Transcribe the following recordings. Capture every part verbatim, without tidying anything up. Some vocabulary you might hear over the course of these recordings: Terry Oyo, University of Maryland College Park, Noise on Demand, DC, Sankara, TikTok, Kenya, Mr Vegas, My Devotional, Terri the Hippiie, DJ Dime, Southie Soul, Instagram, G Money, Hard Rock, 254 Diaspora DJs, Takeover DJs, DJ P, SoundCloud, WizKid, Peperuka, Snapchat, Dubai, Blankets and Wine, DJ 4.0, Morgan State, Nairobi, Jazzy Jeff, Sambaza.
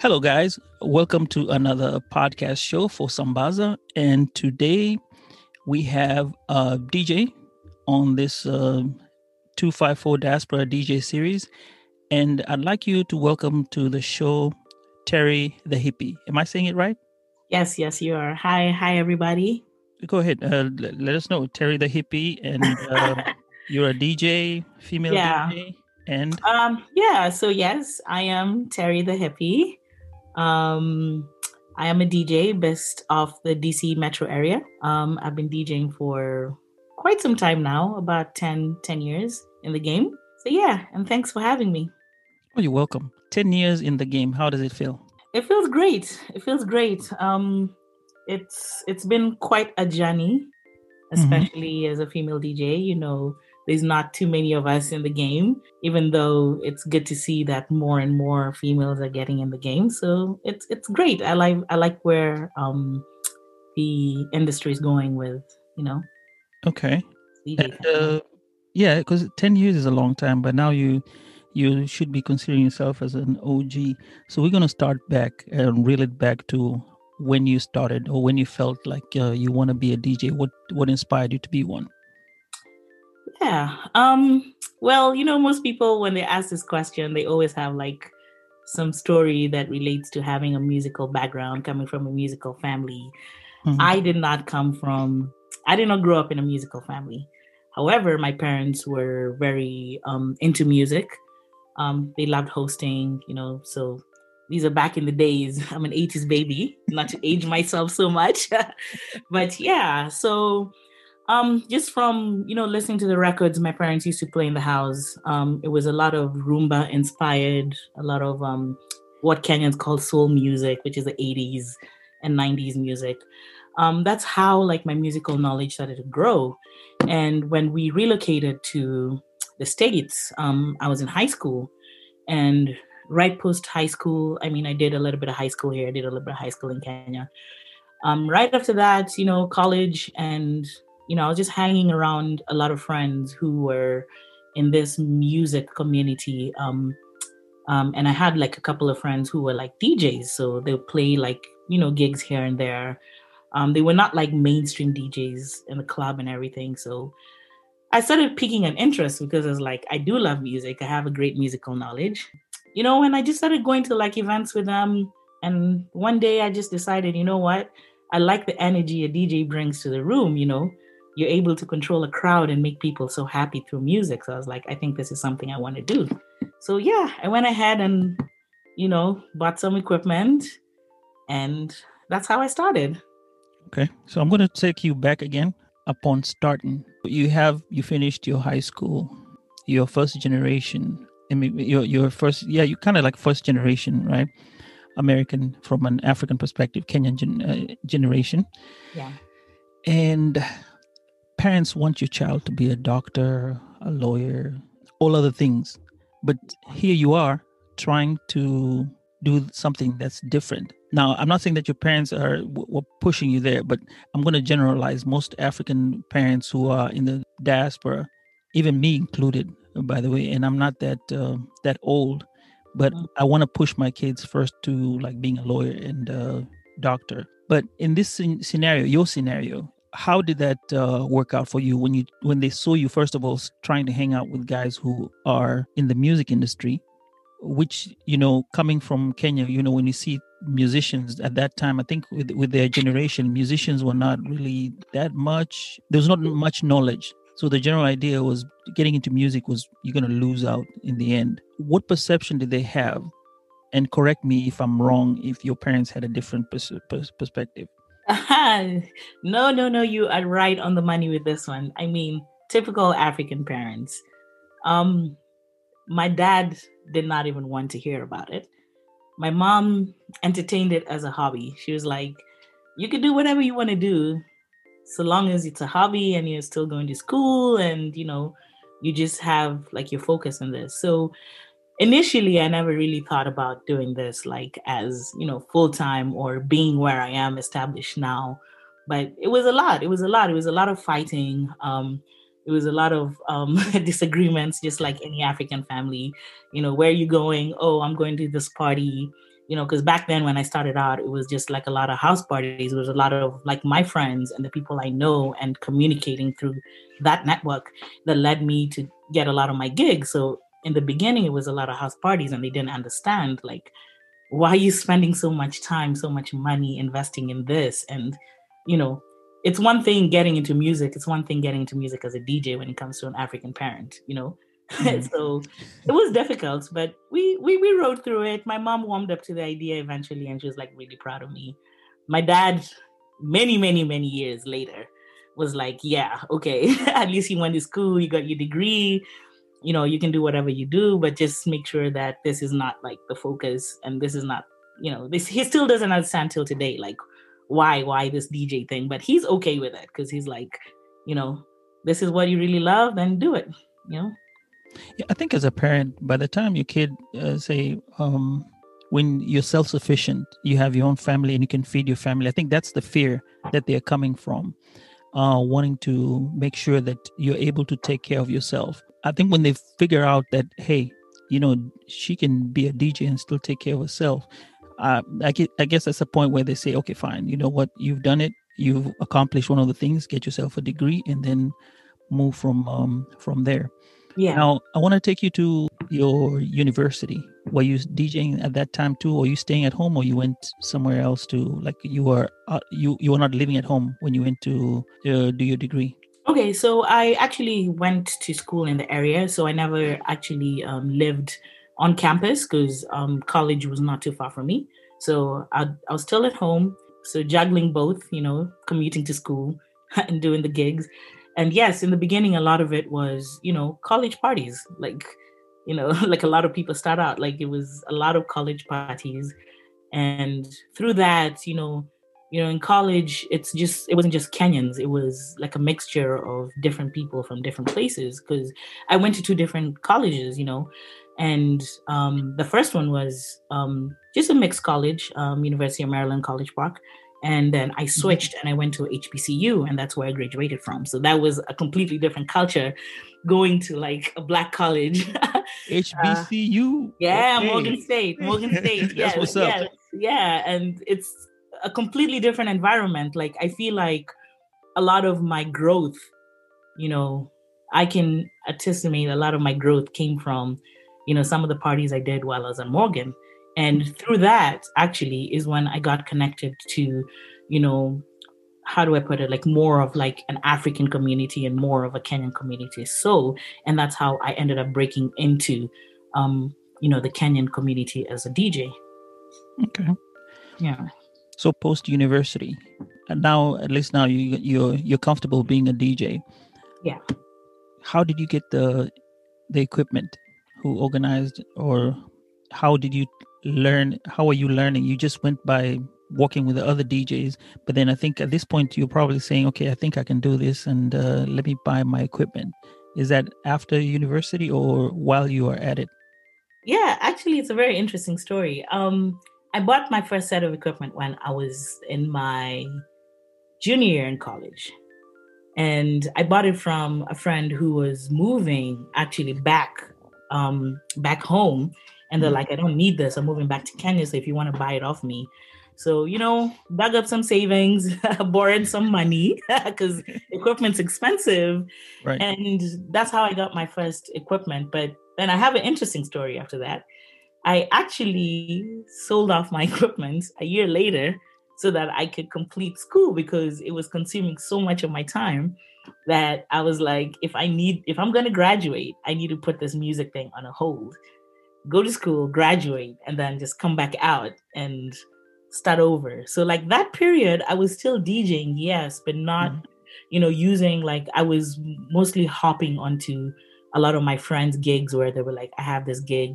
Hello guys, welcome to another podcast show for Sambaza, and today we have a D J on this uh, two fifty-four Diaspora D J series, and I'd like you to welcome to the show Terri the Hippiie. Am I saying it right? Yes, yes you are. Hi, hi everybody. Go ahead, uh, let us know. Terri the Hippiie, and uh, you're a D J, female yeah. D J, and? Um, yeah, so yes, I am Terri the Hippiie. Um, I am a D J based off the D C metro area. Um, I've been DJing for quite some time now, about ten, ten years in the game. So yeah, and thanks for having me. Oh, you're welcome. ten years in the game. How does it feel? It feels great. It feels great. Um, it's it's been quite a journey, especially mm-hmm. as a female D J. You know, there's not too many of us in the game, even though it's good to see that more and more females are getting in the game. So it's it's great. I like I like where um, the industry is going with, you know. Okay. And, uh, yeah, because ten years is a long time, but now you you should be considering yourself as an O G. So we're going to start back and reel it back to when you started, or when you felt like uh, you want to be a D J. What what inspired you to be one? Yeah. Um, well, you know, most people, when they ask this question, they always have like some story that relates to having a musical background, coming from a musical family. Mm-hmm. I did not come from, I did not grow up in a musical family. However, my parents were very um, into music. Um, they loved hosting, you know, so these are back in the days. I'm an eighties baby, not to age myself so much. But yeah, so... Um, just from, you know, listening to the records my parents used to play in the house. Um, it was a lot of Roomba inspired, a lot of um, what Kenyans call soul music, which is the eighties and nineties music. Um, that's how like my musical knowledge started to grow. And when we relocated to the States, um, I was in high school, and right post high school, I mean, I did a little bit of high school here. I did a little bit of high school in Kenya. Um, right after that, you know, college, and you know, I was just hanging around a lot of friends who were in this music community. Um, um, and I had like a couple of friends who were like D Js. So they would play like, you know, gigs here and there. Um, they were not like mainstream D Js in the club and everything. So I started piquing an interest because I was like, I do love music. I have a great musical knowledge, you know, and I just started going to like events with them. And one day I just decided, you know what? I like the energy a D J brings to the room, you know. You're able to control a crowd and make people so happy through music. So I was like, I think this is something I want to do. So yeah, I went ahead and, you know, bought some equipment, and that's how I started. Okay. So I'm going to take you back again upon starting. You have, you finished your high school, your first generation, I mean, your, your first, yeah, you kind of like first generation, right? American from an African perspective, Kenyan gen, uh, generation. Yeah. And parents want your child to be a doctor, a lawyer, all other things. But here you are trying to do something that's different. Now, I'm not saying that your parents are w- were pushing you there, but I'm going to generalize most African parents who are in the diaspora, even me included, by the way. And I'm not that uh, that old, but I want to push my kids first to like being a lawyer and a doctor. But in this c- scenario, your scenario, how did that uh, work out for you when you when they saw you, first of all, trying to hang out with guys who are in the music industry, which, you know, coming from Kenya, you know, when you see musicians at that time, I think with, with their generation, musicians were not really that much. There was not much knowledge. So the general idea was getting into music was you're going to lose out in the end. What perception did they have and correct me if I'm wrong, if your parents had a different pers- pers- perspective. Uh-huh. No, no, no, you are right on the money with this one. I mean, typical African parents. Um, my dad did not even want to hear about it. My mom entertained it as a hobby. She was like, you could do whatever you want to do, so long as it's a hobby and you're still going to school and, you know, you just have like your focus on this. So initially, I never really thought about doing this like as, you know, full time or being where I am established now. But it was a lot. It was a lot. It was a lot of fighting. Um, it was a lot of um, disagreements, just like any African family. You know, where are you going? Oh, I'm going to this party. You know, because back then when I started out, it was just like a lot of house parties. It was a lot of like my friends and the people I know and communicating through that network that led me to get a lot of my gigs. So in the beginning, it was a lot of house parties and they didn't understand, like, why are you spending so much time, so much money investing in this? And, you know, it's one thing getting into music. It's one thing getting into music as a D J when it comes to an African parent, you know. So it was difficult, but we, we we rode through it. My mom warmed up to the idea eventually, and she was like really proud of me. My dad, many, many, many years later, was like, yeah, okay, at least you went to school, you got your degree, you know, you can do whatever you do, but just make sure that this is not like the focus, and this is not, you know, this. He still doesn't understand till today, like, why, why this D J thing, but he's okay with it, because he's like, you know, this is what you really love, then do it, you know? Yeah, I think as a parent, by the time your kid, uh, say, um, when you're self-sufficient, you have your own family and you can feed your family, I think that's the fear that they're coming from, uh, wanting to make sure that you're able to take care of yourself. I think when they figure out that, hey, you know, she can be a D J and still take care of herself, uh, I, get, I guess that's the point where they say, okay, fine, you know what, you've done it, you've accomplished one of the things, get yourself a degree and then move from um, from there. Yeah. Now, I want to take you to your university. Were you DJing at that time too? Or you staying at home, or you went somewhere else to, like, you were uh, you, you were not living at home when you went to uh, do your degree? Okay, so I actually went to school in the area. So I never actually um, lived on campus because um, college was not too far from me. So I, I was still at home. So juggling both, you know, commuting to school and doing the gigs. And yes, in the beginning, a lot of it was, you know, college parties, like, you know, like a lot of people start out, like it was a lot of college parties. And through that, you know, you know, in college, it's just, it wasn't just Kenyans. It was like a mixture of different people from different places, because I went to two different colleges, you know, and um, the first one was um, just a mixed college, um, University of Maryland College Park. And then I switched and I went to H B C U, and that's where I graduated from. So that was a completely different culture, going to like a black college. H B C U? Uh, yeah, okay. Morgan State, Morgan State. Yeah, that's what's up. Yeah, yeah, and it's a completely different environment. Like, I feel like a lot of my growth, you know, I can anticipate a lot of my growth came from, you know, some of the parties I did while I was at Morgan. And through that, actually, is when I got connected to, you know, how do I put it, like more of like an African community and more of a Kenyan community. So, and that's how I ended up breaking into, um, you know, the Kenyan community as a D J. Okay. Yeah. So post-university, and now, at least now you, you're, you're comfortable being a D J. Yeah. How did you get the, the equipment? Who organized, or how did you learn? How are you learning? You just went by walking with the other D Js, but then I think at this point you're probably saying, okay, I think I can do this, and uh, let me buy my equipment. Is that after university or while you are at it? Yeah, actually, it's a very interesting story. Um, I bought my first set of equipment when I was in my junior year in college, and I bought it from a friend who was moving actually back um, back home. And they're like, I don't need this. I'm moving back to Kenya. So if you want to buy it off me. So, you know, dug up some savings, borrowed some money because equipment's expensive. Right. And that's how I got my first equipment. But then I have an interesting story after that. I actually sold off my equipment a year later so that I could complete school, because it was consuming so much of my time that I was like, if I need, if I'm going to graduate, I need to put this music thing on a hold. go to school, graduate, and then just come back out and start over. So like that period, I was still DJing, yes, but not, mm-hmm. you know, using like, I was mostly hopping onto a lot of my friends' gigs where they were like, I have this gig.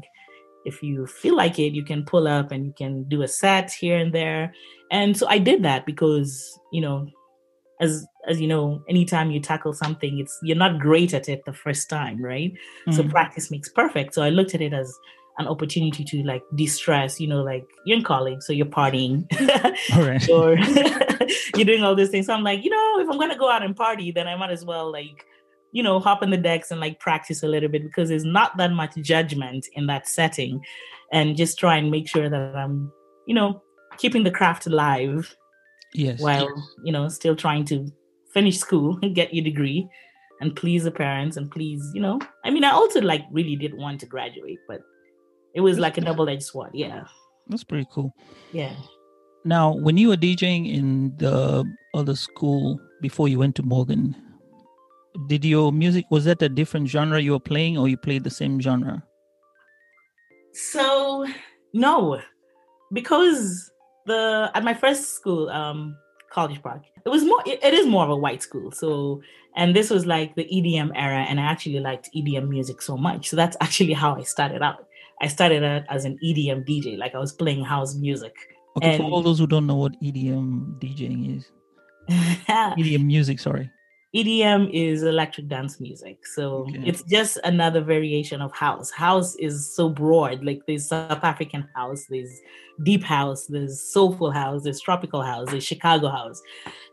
If you feel like it, you can pull up and you can do a set here and there. And so I did that because, you know, as as you know, anytime you tackle something, it's you're not great at it the first time, right? Mm-hmm. So practice makes perfect. So I looked at it as an opportunity to like de-stress, you know, like you're in college, so you're partying. All right. Or you're doing all these things. So I'm like, you know, if I'm going to go out and party, then I might as well like, you know, hop on the decks and like practice a little bit because there's not that much judgment in that setting, and just try and make sure that I'm, you know, keeping the craft alive. Yes. While, you know, still trying to finish school and get your degree and please the parents and please, you know, I mean, I also like really did want to graduate, but it was like a double-edged sword. Yeah. That's pretty cool. Yeah. Now, when you were DJing in the other school before you went to Morgan, did your music, was that a different genre you were playing, or you played the same genre? So, no, because the at my first school, um, College Park, it was more, it, it is more of a white school. So, and this was like the E D M era, and I actually liked E D M music so much. So that's actually how I started out. I started out as an E D M D J, like I was playing house music. Okay, and for all those who don't know what E D M DJing is, E D M music, sorry. E D M is electric dance music. So okay. It's just another variation of house. House is so broad. Like there's South African house, there's deep house, there's soulful house, there's tropical house, there's Chicago house,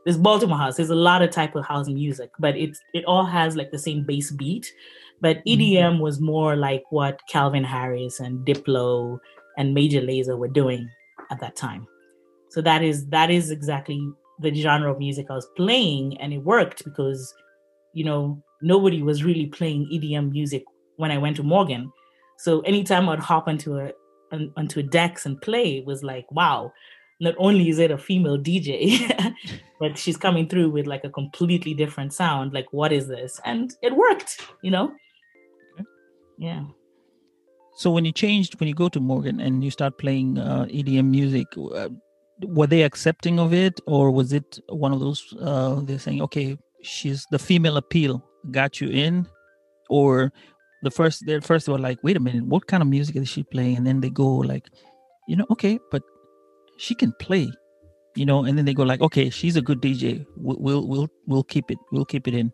there's Baltimore house. There's a lot of type of house music, but it's, it all has like the same bass beat. But E D M mm-hmm. was more like what Calvin Harris and Diplo and Major Lazer were doing at that time. So that is that is exactly the genre of music I was playing, and it worked because, you know, nobody was really playing E D M music when I went to Morgan. So anytime I'd hop onto a on, onto a decks and play, it was like, wow, not only is it a female D J, but she's coming through with like a completely different sound. Like, what is this? And it worked, you know? Okay. Yeah. So when you changed, when you go to Morgan and you start playing uh, E D M music, uh, were they accepting of it, or was it one of those uh they're saying, okay, she's the female appeal got you in? Or the first they first were like, wait a minute, what kind of music is she playing? And then they go like, you know, okay, but she can play, you know. And then they go like, okay, she's a good D J, we'll we'll we'll, we'll keep it we'll keep it in.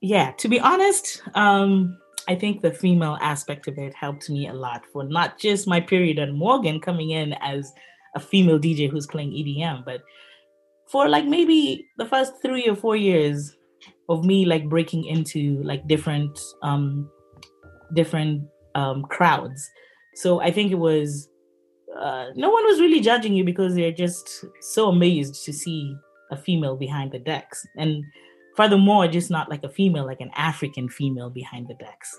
Yeah, to be honest, um I think the female aspect of it helped me a lot, for not just my period and Morgan coming in as a female D J who's playing E D M, but for like maybe the first three or four years of me like breaking into like different um different um crowds. So I think it was uh no one was really judging you because they're just so amazed to see a female behind the decks, and furthermore, just not like a female, like an African female behind the decks.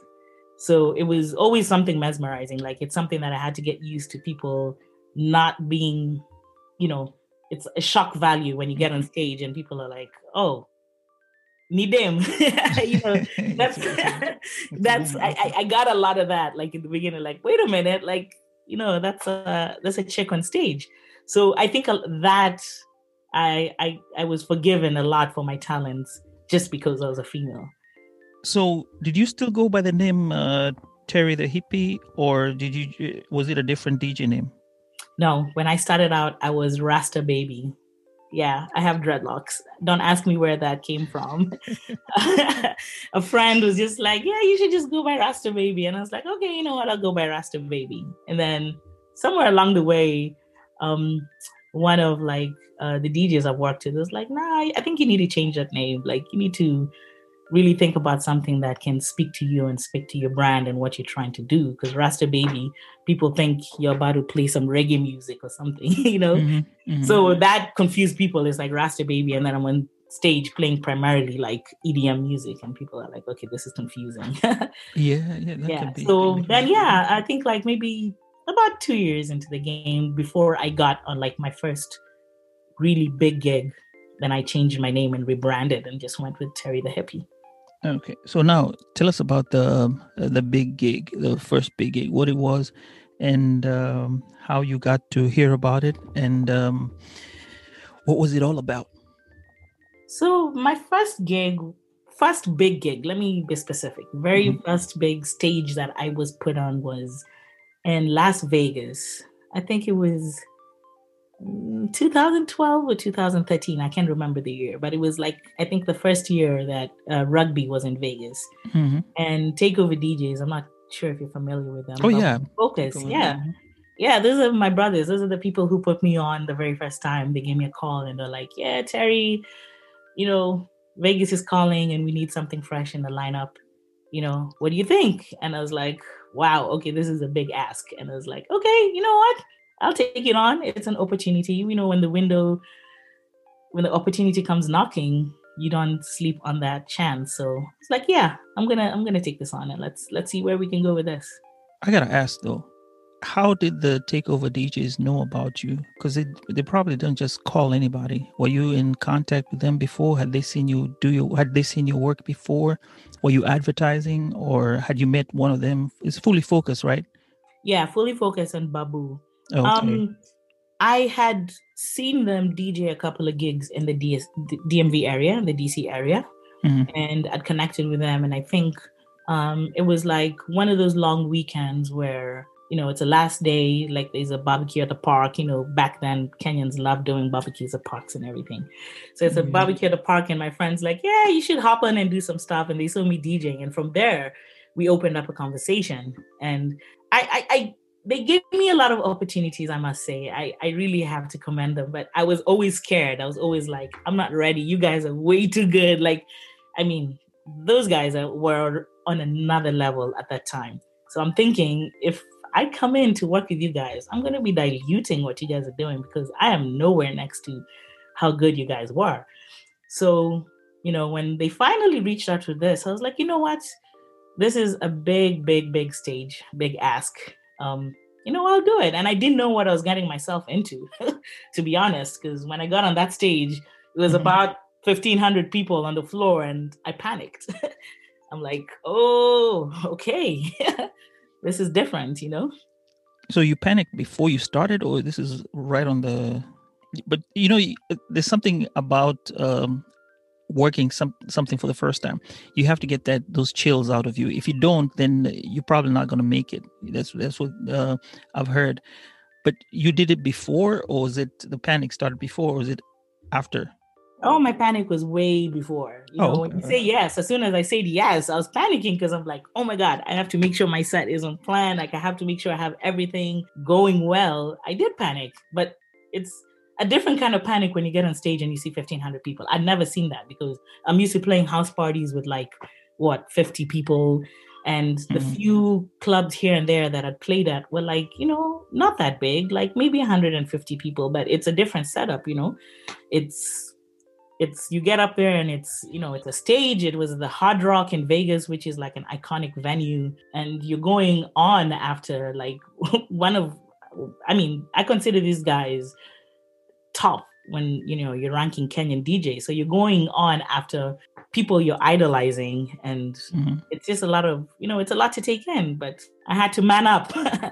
So it was always something mesmerizing. Like it's something that I had to get used to, people not being, you know, it's a shock value when you get on stage and people are like, oh, ni dem. You know, that's that's I, I got a lot of that like in the beginning, like, wait a minute, like, you know, that's a that's a chick on stage. So I think that I I I was forgiven a lot for my talents just because I was a female. So did you still go by the name uh, Terri the Hippiie, or did you was it a different D J name? No, when I started out, I was Rasta Baby. Yeah, I have dreadlocks. Don't ask me where that came from. A friend was just like, yeah, you should just go by Rasta Baby. And I was like, okay, you know what? I'll go by Rasta Baby. And then somewhere along the way, um, one of like uh, the D Js I've worked with was like, nah, I think you need to change that name. Like you need to really think about something that can speak to you and speak to your brand and what you're trying to do. Because Rasta Baby, people think you're about to play some reggae music or something, you know? Mm-hmm, mm-hmm. So that confused people. It's like Rasta Baby. And then I'm on stage playing primarily like E D M music, and people are like, okay, this is confusing. yeah. yeah, that yeah. Be, so then, yeah, I think like maybe about two years into the game before I got on like my first really big gig, then I changed my name and rebranded and just went with Terri the Hippiie. Okay, so now tell us about the the big gig, the first big gig, what it was, and um, how you got to hear about it, and um, what was it all about? So my first gig, first big gig, let me be specific. Very mm-hmm. first big stage that I was put on was in Las Vegas. I think it was twenty twelve or two thousand thirteen. I can't remember the year, but it was like, I think the first year that uh, rugby was in Vegas. Mm-hmm. And Takeover D Js, I'm not sure if you're familiar with them. Oh, yeah. Focus, Takeover. yeah. Yeah, those are my brothers. Those are the people who put me on the very first time. They gave me a call and they're like, yeah, Terry, you know, Vegas is calling and we need something fresh in the lineup. You know, what do you think? And I was like, wow, okay, this is a big ask. And I was like, okay, you know what? I'll take it on. It's an opportunity. You know, when the window, when the opportunity comes knocking, you don't sleep on that chance. So it's like, yeah, I'm going to, I'm going to take this on and let's, let's see where we can go with this. I got to ask though, how did the Takeover D Js know about you? Because they, they probably don't just call anybody. Were you in contact with them before? Had they seen you do your, had they seen your work before? Were you advertising or had you met one of them? It's Fully Focused, right? Yeah, Fully Focused and Babu. Okay. Um, I had seen them D J a couple of gigs in the D M V area, the D C area, mm-hmm. and I'd connected with them. And I think um, it was like one of those long weekends where, you know, it's a last day, like there's a barbecue at the park. You know, back then Kenyans love doing barbecues at parks and everything. So it's mm-hmm. a barbecue at the park and my friend's like, yeah, you should hop on and do some stuff. And they saw me DJing. And from there, we opened up a conversation. And I, I, I they gave me a lot of opportunities, I must say. I, I really have to commend them, but I was always scared. I was always like, I'm not ready. You guys are way too good. Like, I mean, those guys are, were on another level at that time. So I'm thinking if I come in to work with you guys, I'm going to be diluting what you guys are doing because I am nowhere next to how good you guys were. So, you know, when they finally reached out to this, I was like, you know what? This is a big, big, big stage, big ask. Um, you know, I'll do it. And I didn't know what I was getting myself into, to be honest, because when I got on that stage, it was mm-hmm. about fifteen hundred people on the floor and I panicked. I'm like, oh, okay, this is different, you know? So you panicked before you started or this is right on the, but you know, there's something about um, working some something for the first time. You have to get that those chills out of you. If you don't, then you're probably not going to make it. That's that's what uh, I've heard. But you did it before, or was it the panic started before, or was it after? Oh, my panic was way before. You know, oh, when you say yes, as soon as I said yes, I was panicking because I'm like, oh my God, I have to make sure my set is on plan. Like I have to make sure I have everything going well. I did panic, but it's a different kind of panic when you get on stage and you see fifteen hundred people. I'd never seen that because I'm used to playing house parties with like, what, fifty people. And mm-hmm. the few clubs here and there that I'd played at were like, you know, not that big, like maybe one hundred fifty people, but it's a different setup, you know. It's, it's, you get up there and it's, you know, it's a stage. It was the Hard Rock in Vegas, which is like an iconic venue. And you're going on after like one of, I mean, I consider these guys top when, you know, you're ranking Kenyan D J. So you're going on after people you're idolizing and mm-hmm. it's just a lot of, you know, it's a lot to take in, but I had to man up and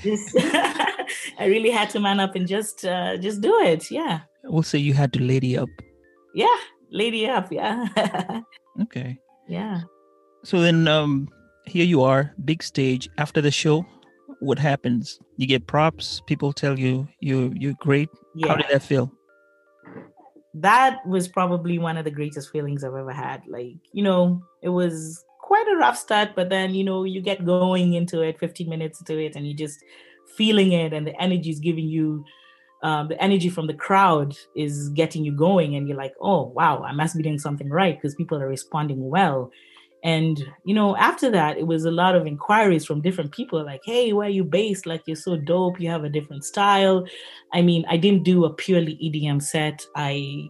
just, I really had to man up and just, uh, just do it. Yeah. We'll say you had to lady up. Yeah. Lady up. Yeah. Okay. Yeah. So then um, here you are, big stage after the show. What happens? You get props. People tell you you you're great. Yeah. How did that feel? That was probably one of the greatest feelings I've ever had. Like, you know, it was quite a rough start, but then, you know, you get going into it, fifteen minutes into it, and you're just feeling it, and the energy is giving you um, the energy from the crowd is getting you going, and you're like, oh wow, I must be doing something right because people are responding well. And, you know, after that, it was a lot of inquiries from different people like, hey, where are you based? Like, you're so dope. You have a different style. I mean, I didn't do a purely E D M set. I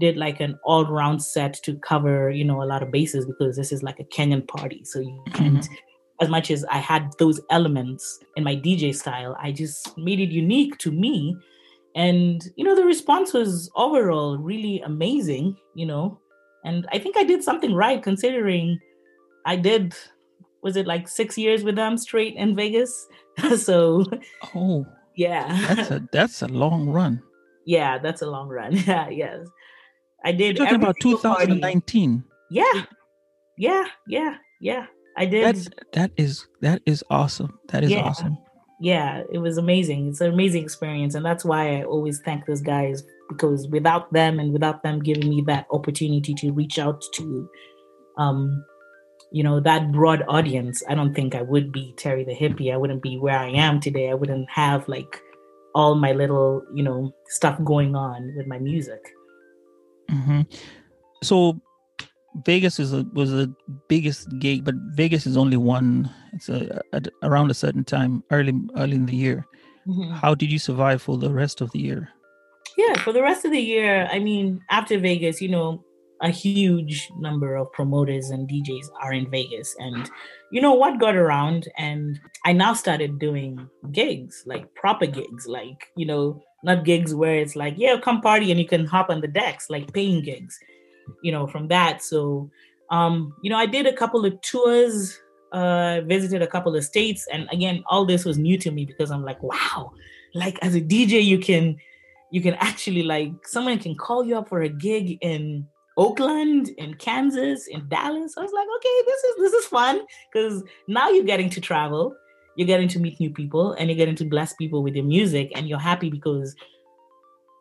did like an all round set to cover, you know, a lot of bases because this is like a Kenyan party. So you can't, mm-hmm. as much as I had those elements in my D J style, I just made it unique to me. And, you know, the response was overall really amazing, you know. And I think I did something right, considering I did, was it like six years with them straight in Vegas? So, oh, yeah, that's a that's a long run. Yeah, that's a long run. Yeah, yes, I did. You're talking about two thousand nineteen. Party. Yeah, yeah, yeah, yeah. I did. That's, that is that is awesome. That is yeah. awesome. Yeah, it was amazing. It's an amazing experience, and that's why I always thank those guys, because without them and without them giving me that opportunity to reach out to, um, you know, that broad audience, I don't think I would be Terry the Hippiie. I wouldn't be where I am today. I wouldn't have like all my little, you know, stuff going on with my music. Mm-hmm. So Vegas is a, was the biggest gig, but Vegas is only one. It's a, a, around a certain time, early early in the year. Mm-hmm. How did you survive for the rest of the year? Yeah, for the rest of the year, I mean, after Vegas, you know, a huge number of promoters and D Js are in Vegas. And you know what got around? And I now started doing gigs, like proper gigs, like, you know, not gigs where it's like, yeah, come party and you can hop on the decks, like paying gigs, you know, from that. So, um, you know, I did a couple of tours, uh, visited a couple of states. And again, all this was new to me because I'm like, wow, like as a D J, you can, you can actually like, someone can call you up for a gig in Oakland, in Kansas, in Dallas. I was like, okay, this is, this is fun. Cause now you're getting to travel, you're getting to meet new people, and you're getting to bless people with your music, and you're happy because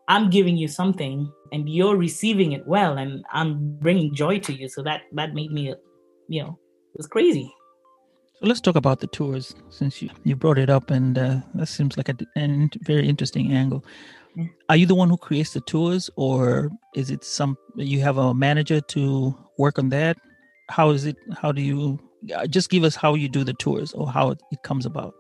I'm giving you something and you're receiving it well, and I'm bringing joy to you. So that, that made me, you know, it was crazy. So let's talk about the tours, since you, you brought it up, and uh, that seems like a, a very interesting angle. Mm-hmm. Are you the one who creates the tours, or is it some, you have a manager to work on that? How is it, how do you, just give us how you do the tours or how it comes about?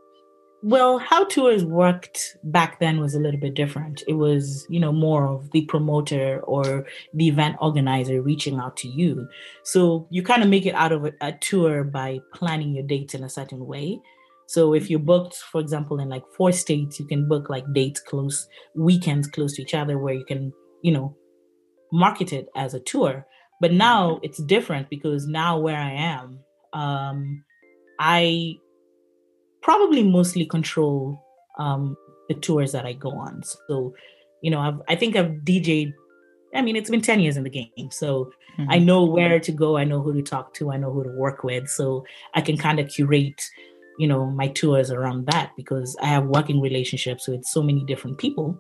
Well, how tours worked back then was a little bit different. It was, you know, more of the promoter or the event organizer reaching out to you. So you kind of make it out of a, a tour by planning your dates in a certain way. So if you're booked, for example, in like four states, you can book like dates close, weekends close to each other, where you can, you know, market it as a tour. But now it's different, because now where I am, um, I... probably mostly control um, the tours that I go on. So, you know, I've, I think I've D J'd, I mean, it's been ten years in the game. So mm-hmm. I know where to go. I know who to talk to. I know who to work with. So I can kind of curate, you know, my tours around that, because I have working relationships with so many different people.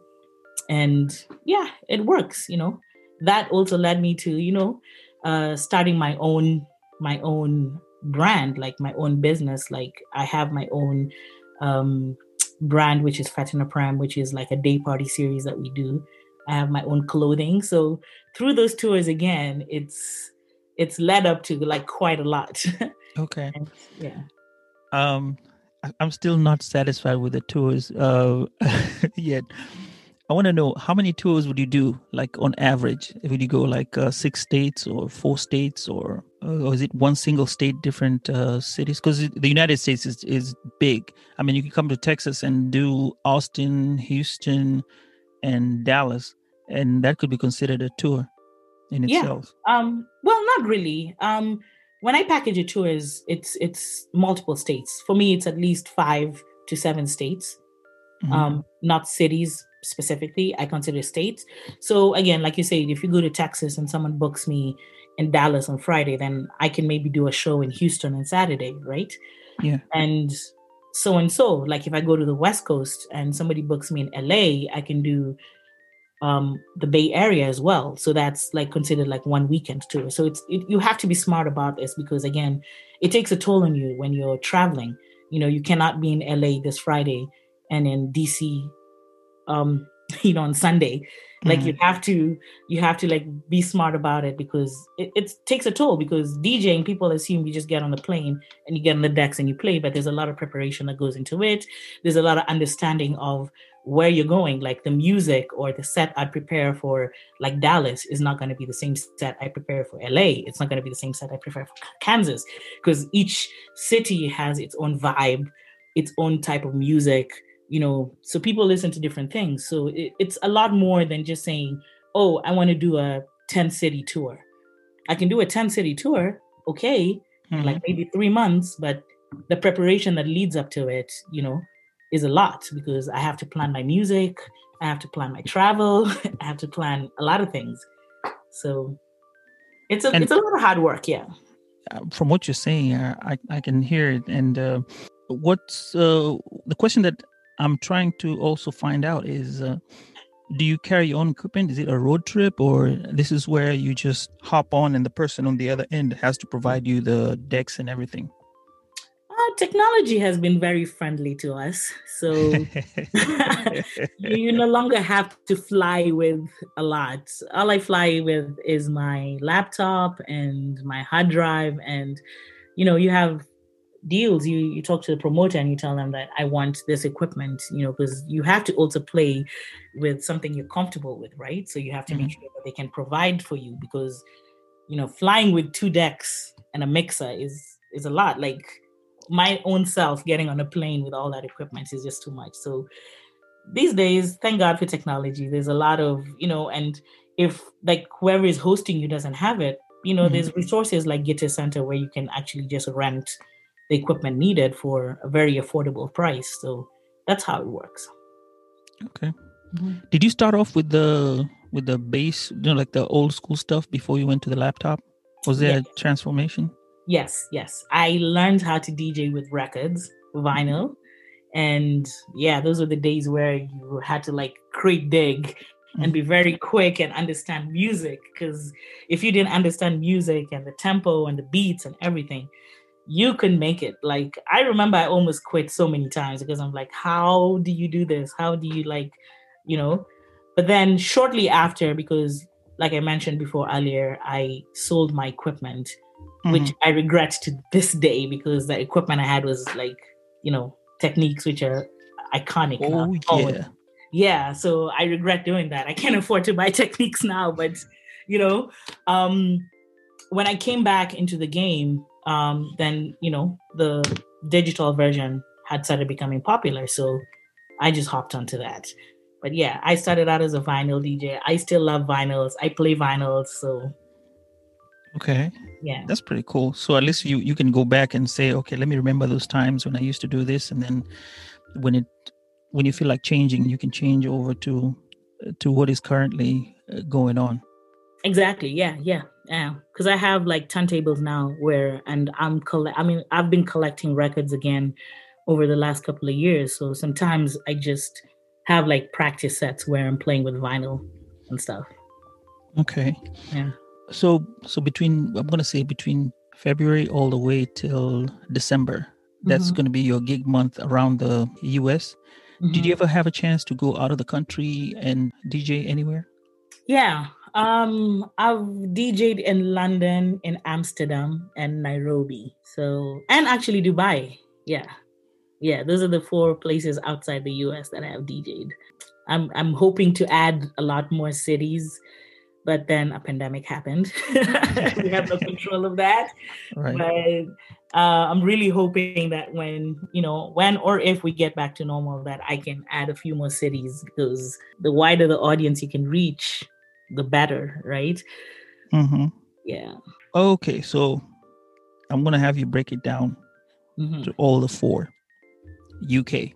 And yeah, it works, you know. That also led me to, you know, uh, starting my own, my own, brand, like my own business. Like I have my own um brand, which is Fetiinah Preme, which is like a day party series that we do. I have my own clothing. So through those tours, again, it's it's led up to like quite a lot. Okay. And, yeah. Um, I'm still not satisfied with the tours uh yet. I want to know, how many tours would you do, like on average? Would you go like uh, six states or four states, or uh, or is it one single state, different uh, cities? Because the United States is, is big. I mean, you can come to Texas and do Austin, Houston, and Dallas, and that could be considered a tour in yeah. itself. Um, well, not really. Um, when I package a tour, is it's it's multiple states. For me, it's at least five to seven states, mm-hmm. um, not cities. Specifically, I consider states. So again, like you said, if you go to Texas and someone books me in Dallas on Friday, then I can maybe do a show in Houston on Saturday, right? Yeah. And so and so, like if I go to the West Coast and somebody books me in L A, I can do um, the Bay Area as well. So that's like considered like one weekend tour. So it's it, you have to be smart about this, because again, it takes a toll on you when you're traveling. You know, you cannot be in L A this Friday and in D C um you know on Sunday. Like mm. you have to you have to like be smart about it, because it, it takes a toll, because DJing, people assume you just get on the plane and you get on the decks and you play, but there's a lot of preparation that goes into it. There's a lot of understanding of where you're going, like the music or the set I prepare for like Dallas is not going to be the same set I prepare for L A. It's not going to be the same set I prepare for Kansas, because each city has its own vibe, its own type of music. You know, so people listen to different things. So it, it's a lot more than just saying, oh, I want to do a ten city tour. I can do a ten city tour, okay, mm-hmm. like maybe three months, but the preparation that leads up to it, you know, is a lot because I have to plan my music, I have to plan my travel, I have to plan a lot of things. So it's a and it's a lot of hard work, yeah. From what you're saying, I, I can hear it. And uh, what's uh, the question that I'm trying to also find out is, uh, do you carry your own equipment? Is it a road trip, or this is where you just hop on and the person on the other end has to provide you the decks and everything? Technology has been very friendly to us, so you no longer have to fly with a lot. All I fly with is my laptop and my hard drive, and you know, you have deals. You you talk to the promoter and you tell them that I want this equipment, you know, because you have to also play with something you're comfortable with, right? So you have to mm-hmm. make sure that they can provide for you, because you know, flying with two decks and a mixer is is a lot. Like my own self getting on a plane with all that equipment is just too much. So these days, thank God for technology. There's a lot of, you know, and if like whoever is hosting you doesn't have it, you know, mm-hmm. there's resources like Guitar Center where you can actually just rent the equipment needed for a very affordable price. So that's how it works. Okay. Mm-hmm. Did you start off with the with the bass, you know, like the old school stuff before you went to the laptop? Was there yeah. a transformation? Yes, yes. I learned how to D J with records, vinyl. And yeah, those were the days where you had to like create dig and be very quick and understand music. Because if you didn't understand music and the tempo and the beats and everything, you couldn't make it. Like, I remember I almost quit so many times because I'm like, how do you do this? How do you like, you know? But then shortly after, because like I mentioned before earlier, I sold my equipment, Mm-hmm. which I regret to this day, because the equipment I had was like, you know, techniques which are iconic. Oh, yeah. Yeah. So I regret doing that. I can't afford to buy techniques now, but you know, um, when I came back into the game, um, then, you know, the digital version had started becoming popular. So I just hopped onto that. But yeah, I started out as a vinyl D J. I still love vinyls. I play vinyls. So okay. Yeah. That's pretty cool. So at least you, you can go back and say, okay, let me remember those times when I used to do this. And then when it, when you feel like changing, you can change over to, to what is currently going on. Exactly. Yeah. Yeah. Yeah. Cause I have like turntables now where, and I'm collect, I mean, I've been collecting records again over the last couple of years. So sometimes I just have like practice sets where I'm playing with vinyl and stuff. Okay. Yeah. So, so between, I'm going to say between February all the way till December, that's mm-hmm. going to be your gig month around the U S. Mm-hmm. Did you ever have a chance to go out of the country and D J anywhere? Yeah. Um, I've D J'd in London, in Amsterdam and Nairobi. So, and actually Dubai. Yeah. Yeah. Those are the four places outside the U S that I have D J'd. I'm, I'm hoping to add a lot more cities. But then a pandemic happened. We have no control of that. Right. But uh, I'm really hoping that when, you know, when or if we get back to normal, that I can add a few more cities, because the wider the audience you can reach, the better, right? Mm-hmm. Yeah. Okay, so I'm going to have you break it down mm-hmm. to all the four. U K,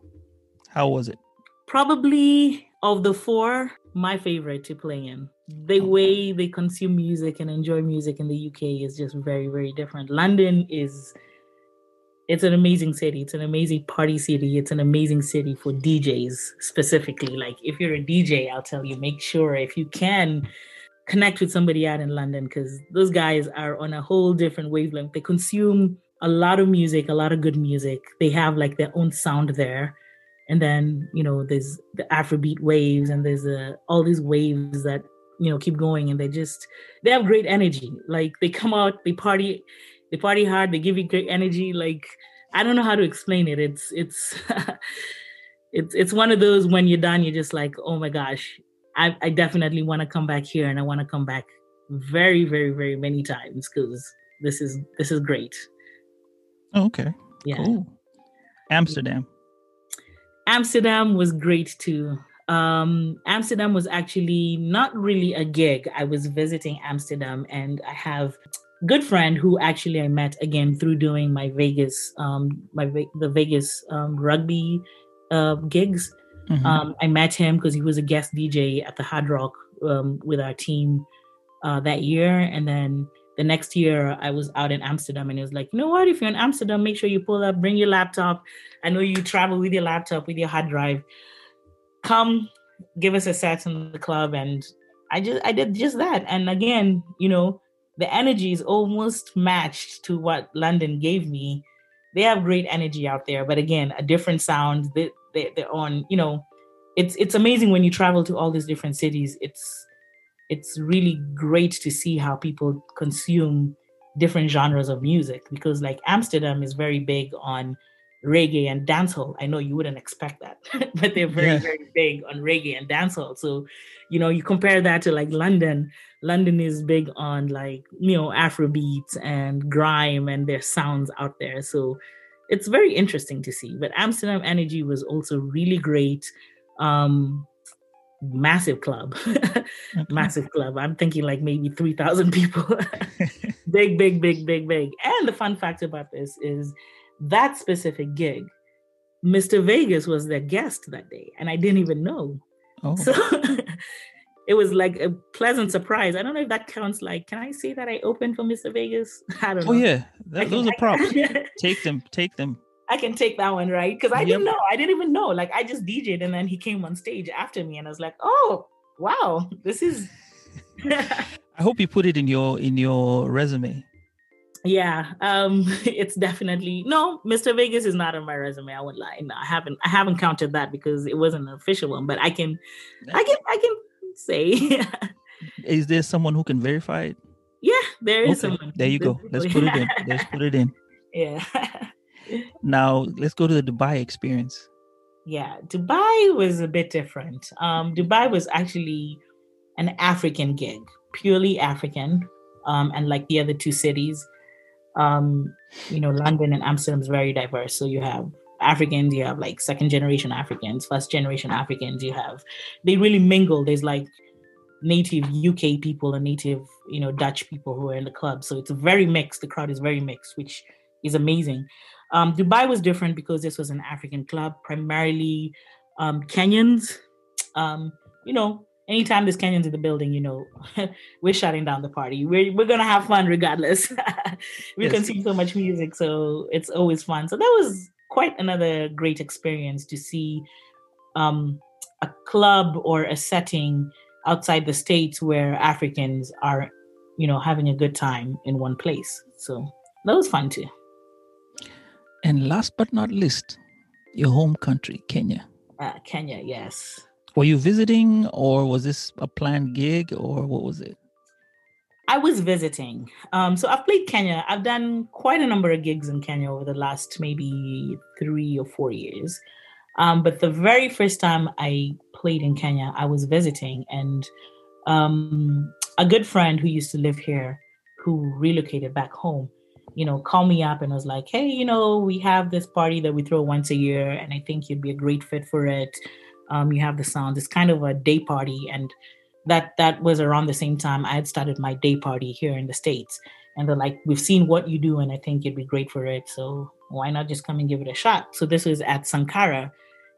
how was it? Probably of the four, my favorite to play in. The way they consume music and enjoy music in the U K is just very, very different. London is, it's an amazing city. It's an amazing party city. It's an amazing city for D Js specifically. Like if you're a D J, I'll tell you, make sure if you can connect with somebody out in London, because those guys are on a whole different wavelength. They consume a lot of music, a lot of good music. They have like their own sound there. And then, you know, there's the Afrobeat waves and there's uh, all these waves that, you know, keep going, and they just, they have great energy. Like they come out, they party, they party hard, they give you great energy. Like, I don't know how to explain it. It's, it's, it's, it's one of those, when you're done, you're just like, oh my gosh, I, I definitely want to come back here, and I want to come back very, very, very many times, because this is, this is great. Oh, okay. Yeah. Cool. Amsterdam. Amsterdam was great too. Um, Amsterdam was actually not really a gig. I was visiting Amsterdam, and I have a good friend who actually I met again through doing my Vegas, um, my the Vegas um, rugby uh, gigs. Mm-hmm. Um, I met him because he was a guest D J at the Hard Rock um, with our team uh, that year. And then the next year I was out in Amsterdam, and it was like, you know what, if you're in Amsterdam, make sure you pull up, bring your laptop. I know you travel with your laptop, with your hard drive. Come give us a set in the club. And I just, I did just that. And again, you know, the energy is almost matched to what London gave me. They have great energy out there, but again, a different sound. They, they, they're on, you know, it's, it's amazing when you travel to all these different cities. It's, it's really great to see how people consume different genres of music, because like Amsterdam is very big on reggae and dancehall. I know you wouldn't expect that, but they're very, yeah. very big on reggae and dancehall. So, you know, you compare that to like London. London is big on like, you know, Afrobeats and grime and their sounds out there. So it's very interesting to see. But Amsterdam energy was also really great. Um, massive club, massive club. I'm thinking like maybe three thousand people. Big, big, big, big, big. And the fun fact about this is that specific gig, Mister Vegas was their guest that day, and I didn't even know. Oh. So it was like a pleasant surprise. I don't know if that counts. Like, can I say that I opened for Mister Vegas? I don't know. Oh yeah, that, can, those are props. Take them, take them. I can take that one, right? Because I yep. didn't know. I didn't even know. Like, I just D J'd, and then he came on stage after me, and I was like, oh wow, this is. I hope you put it in your in your resume. Yeah, um, it's definitely no. Mister Vegas is not on my resume. I won't lie. No, I haven't. I haven't counted that because it wasn't an official one. But I can, I can, I can say. Is there someone who can verify it? Yeah, there is okay. someone. There you go. Let's put it in. Let's put it in. Yeah. Now let's go to the Dubai experience. Yeah, Dubai was a bit different. Um, Dubai was actually an African gig, purely African, um, and like the other two cities. Um, you know, London and Amsterdam is very diverse. So you have Africans, you have like second generation Africans, first generation Africans, you have, they really mingle. There's like native U K people and native, you know, Dutch people who are in the club. So it's very mixed. The crowd is very mixed, which is amazing. Um, Dubai was different because this was an African club, primarily um, Kenyans. Um, you know, anytime there's Kenyans in the building, you know, we're shutting down the party. We're we're gonna have fun regardless. We yes. consume so much music, so it's always fun. So that was quite another great experience to see um, a club or a setting outside the States where Africans are, you know, having a good time in one place. So that was fun too. And last but not least, your home country, Kenya. Uh, Kenya, yes. Were you visiting, or was this a planned gig, or what was it? I was visiting. Um, so I've played Kenya. I've done quite a number of gigs in Kenya over the last maybe three or four years. Um, but the very first time I played in Kenya, I was visiting. And um, a good friend who used to live here, who relocated back home, you know, called me up and was like, hey, you know, we have this party that we throw once a year, and I think you'd be a great fit for it. Um, you have the sound. It's kind of a day party. And that that was around the same time I had started my day party here in the States. And they're like, we've seen what you do, and I think you'd be great for it. So why not just come and give it a shot? So this was at Sankara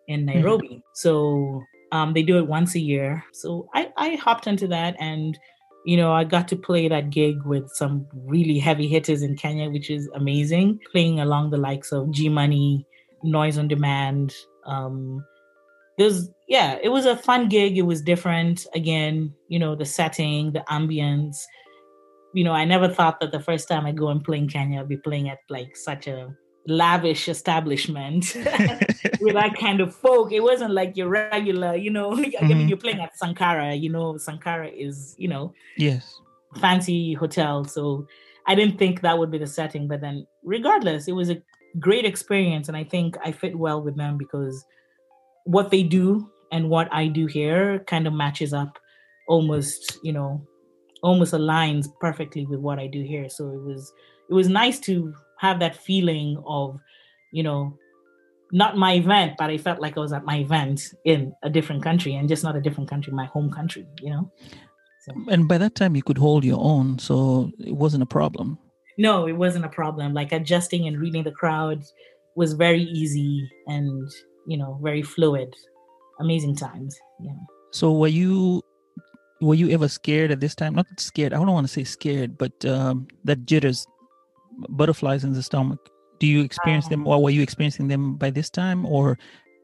in Nairobi. Mm-hmm. So um, they do it once a year. So I, I hopped into that, and, you know, I got to play that gig with some really heavy hitters in Kenya, which is amazing. Playing along the likes of G Money, Noise on Demand, um, It was, yeah, it was a fun gig. It was different. Again, you know, the setting, the ambience. You know, I never thought that the first time I go and play in Kenya, I'd be playing at like such a lavish establishment with that kind of folk. It wasn't like your regular, you know, mm-hmm. I mean, you're playing at Sankara, you know, Sankara is, you know, yes, fancy hotel. So I didn't think that would be the setting. But then regardless, it was a great experience. And I think I fit well with them because what they do and what I do here kind of matches up almost, you know, almost aligns perfectly with what I do here. So it was, it was nice to have that feeling of, you know, not my event, but I felt like I was at my event in a different country, and just not a different country, my home country, you know? So. And by that time you could hold your own, so it wasn't a problem. No, it wasn't a problem. Like adjusting and reading the crowd was very easy and, you know, very fluid. Amazing times. Yeah. So were you, were you ever scared at this time? Not scared. I don't want to say scared, but um, that jitters, butterflies in the stomach. Do you experience them, or were you experiencing them by this time, or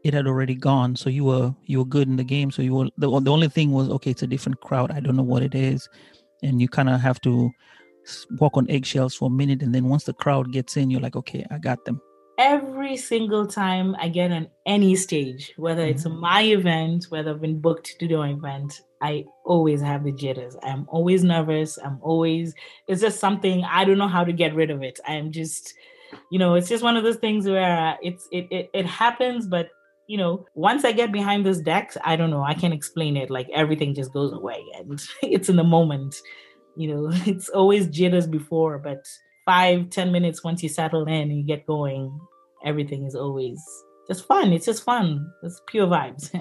it had already gone? So you were you were good in the game. So you were the, the only thing was, okay, it's a different crowd. I don't know what it is, and you kind of have to walk on eggshells for a minute. And then once the crowd gets in, you're like, okay, I got them. Every single time I get on any stage, whether mm-hmm. it's my event, whether I've been booked to do an event, I always have the jitters. I'm always nervous. I'm always. It's just something I don't know how to get rid of it. I'm just. You know, it's just one of those things where it's it, it it happens. But, you know, once I get behind this deck, I don't know. I can't explain it. Like everything just goes away and it's in the moment. You know, it's always jitters before. But five, ten minutes once you settle in and you get going, everything is always just fun. It's just fun. It's pure vibes.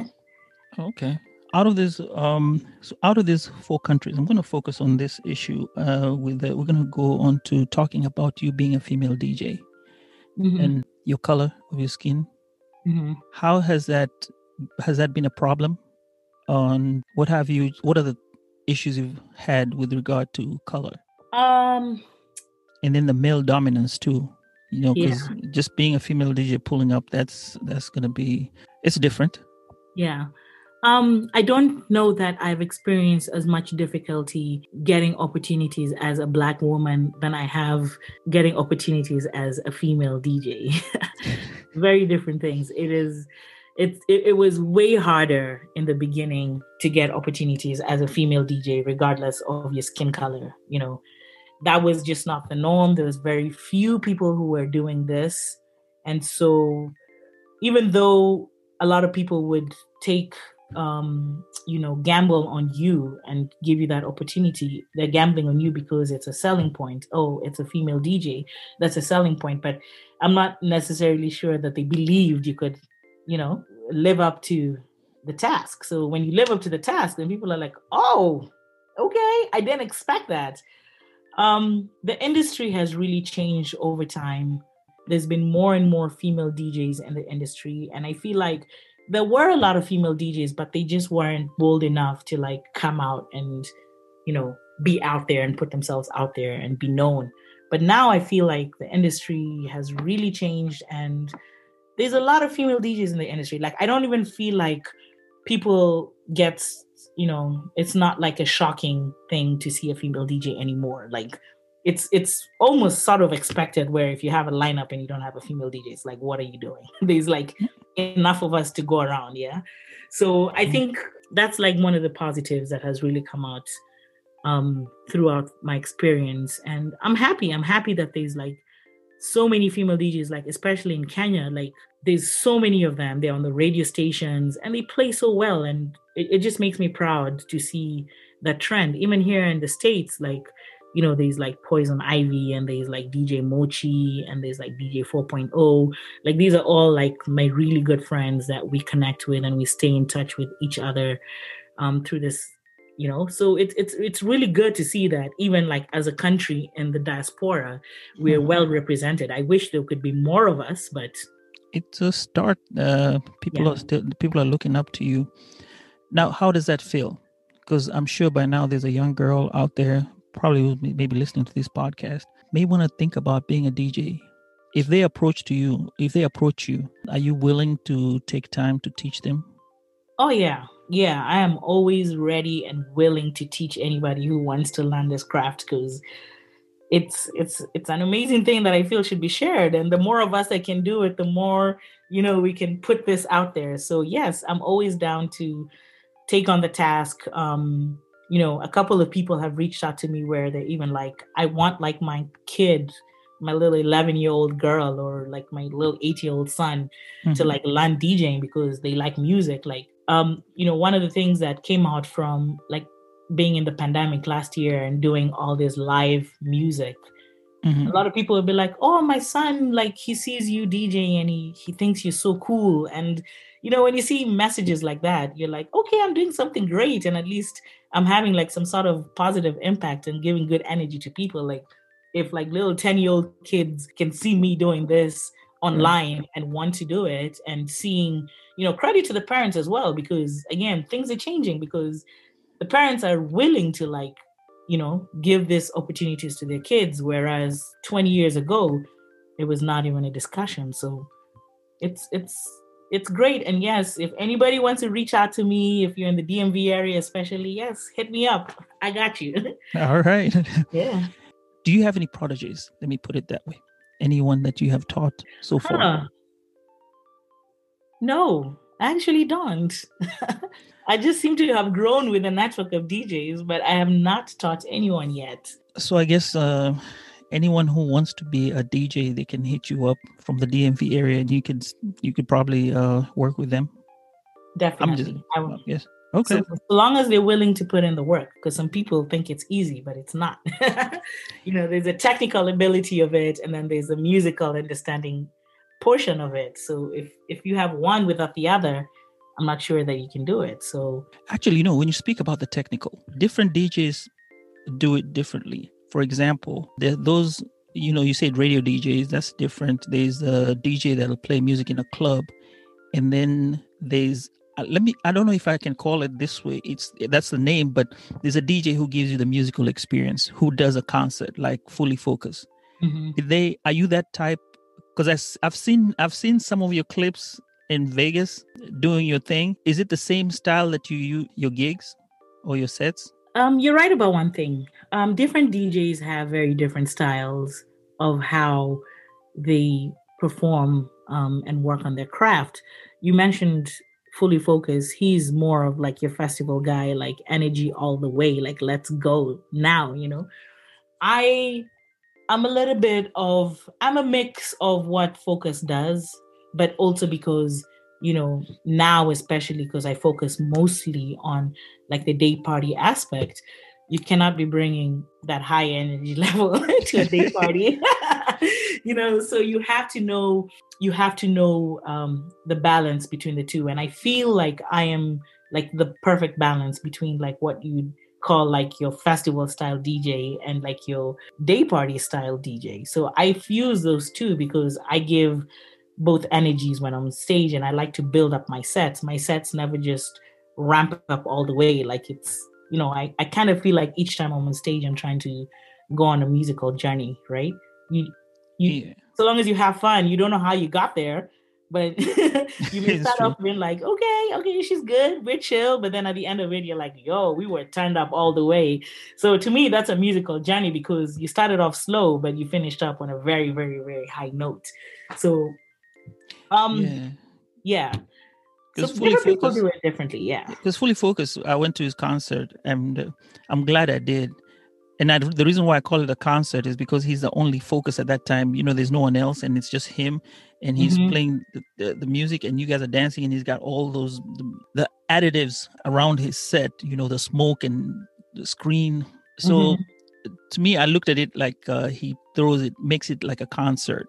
Okay. Out of this, um, so out of these four countries, I'm going to focus on this issue. Uh, with the, we're going to go on to talking about you being a female D J mm-hmm. and your color of your skin. Mm-hmm. How has that has that been a problem? On what have you? What are the issues you've had with regard to color? Um, and then the male dominance too. You know, because yeah. just being a female D J pulling up, that's that's going to be it's different. Yeah. Um, I don't know that I've experienced as much difficulty getting opportunities as a Black woman than I have getting opportunities as a female D J. Very different things. It is, it, it, it was way harder in the beginning to get opportunities as a female D J, regardless of your skin color. You know, that was just not the norm. There was very few people who were doing this. And so even though a lot of people would take... um you know gamble on you and give you that opportunity, they're gambling on you because it's a selling point. Oh, it's a female D J, that's a selling point. But I'm not necessarily sure that they believed you could, you know, live up to the task. So when you live up to the task, then people are like, oh, okay, I didn't expect that. Um the industry has really changed over time. There's been more and more female D Js in the industry, and I feel like there were a lot of female D Js, but they just weren't bold enough to like come out and, you know, be out there and put themselves out there and be known. But now I feel like the industry has really changed, and there's a lot of female D Js in the industry. Like, I don't even feel like people get, you know, it's not like a shocking thing to see a female D J anymore. Like, It's it's almost sort of expected, where if you have a lineup and you don't have a female D J, it's like, what are you doing? There's like enough of us to go around, yeah? So I think that's like one of the positives that has really come out um, throughout my experience. And I'm happy. I'm happy that there's like so many female D Js, like especially in Kenya, like there's so many of them. They're on the radio stations and they play so well. And it, it just makes me proud to see that trend. Even here in the States, like, you know, there's like Poison Ivy and there's like D J Mochi and there's like D J four point oh. Like these are all like my really good friends that we connect with and we stay in touch with each other um, through this, you know. So it's it's it's really good to see that even like as a country in the diaspora, we're mm-hmm. well represented. I wish there could be more of us, but it's a start. Uh, people yeah. are still people are looking up to you. Now, how does that feel? Because I'm sure by now there's a young girl out there, probably maybe listening to this podcast, may want to think about being a D J. If they approach to you, if they approach you, are you willing to take time to teach them? Oh, yeah. Yeah. I am always ready and willing to teach anybody who wants to learn this craft, because it's, it's, it's an amazing thing that I feel should be shared. And the more of us that can do it, the more, you know, we can put this out there. So yes, I'm always down to take on the task. Um, You know, a couple of people have reached out to me where they're even like, I want like my kid, my little eleven-year-old girl or like my little eight-year-old son mm-hmm. to like learn DJing because they like music. Like, um, you know, one of the things that came out from like being in the pandemic last year and doing all this live music Mm-hmm. A lot of people will be like, oh, my son, like, he sees you DJing and he, he thinks you're so cool. And, you know, when you see messages like that, you're like, okay, I'm doing something great. And at least I'm having like some sort of positive impact and giving good energy to people. Like if like little ten year old kids can see me doing this online mm-hmm. and want to do it, and seeing, you know, credit to the parents as well, because again, things are changing because the parents are willing to like, you know, give these opportunities to their kids. Whereas twenty years ago, it was not even a discussion. So it's, it's, it's great. And yes, if anybody wants to reach out to me, if you're in the D M V area, especially, yes, hit me up. I got you. All right. Yeah. Do you have any prodigies? Let me put it that way. Anyone that you have taught so far? Huh. No, I actually don't. I just seem to have grown with a network of D Js, but I have not taught anyone yet. So I guess uh, anyone who wants to be a D J, they can hit you up from the D M V area, and you could you could probably uh, work with them. Definitely. I'm just, I yes. Okay. So, as long as they're willing to put in the work, because some people think it's easy, but it's not. You know, there's a technical ability of it, and then there's a musical understanding portion of it. So if if you have one without the other, I'm not sure that you can do it. So actually, you know, when you speak about the technical, different D Js do it differently. For example, there, those, you know, you said radio D Js, that's different. There's a D J that'll play music in a club. And then there's, uh, let me, I don't know if I can call it this way. It's, that's the name, but there's a D J who gives you the musical experience, who does a concert, like Fully Focused. Mm-hmm. They, are you that type? Because I've seen, I've seen some of your clips in Vegas doing your thing. Is it the same style that you use your gigs or your sets? Um, you're right about one thing. Um, different D Js have very different styles of how they perform um, and work on their craft. You mentioned Fully Focused. He's more of like your festival guy, like energy all the way, like let's go now, you know. I, I'm a little bit of, I'm a mix of what Focus does, but also because, you know, now, especially because I focus mostly on like the day party aspect, you cannot be bringing that high energy level to a day party, you know, so you have to know, you have to know um, the balance between the two. And I feel like I am like the perfect balance between like what you call like your festival style D J and like your day party style D J. So I fuse those two because I give both energies when I'm on stage, and I like to build up my sets. My sets never just ramp up all the way. Like it's, you know, I, I kind of feel like each time I'm on stage, I'm trying to go on a musical journey, right? You, you, yeah. So long as you have fun, you don't know how you got there, but you may start off being like, okay, okay, she's good, we're chill. But then at the end of it, you're like, yo, we were turned up all the way. So to me, that's a musical journey because you started off slow, but you finished up on a very, very, very high note. So Um, yeah, because yeah. so people do it differently. Yeah, because Fully Focused, I went to his concert, and uh, I'm glad I did. And I, the reason why I call it a concert is because he's the only Focus at that time. You know, there's no one else, and it's just him, and he's mm-hmm. playing the, the, the music, and you guys are dancing, and he's got all those the, the additives around his set. You know, the smoke and the screen. So mm-hmm. to me, I looked at it like uh, he throws it, makes it like a concert.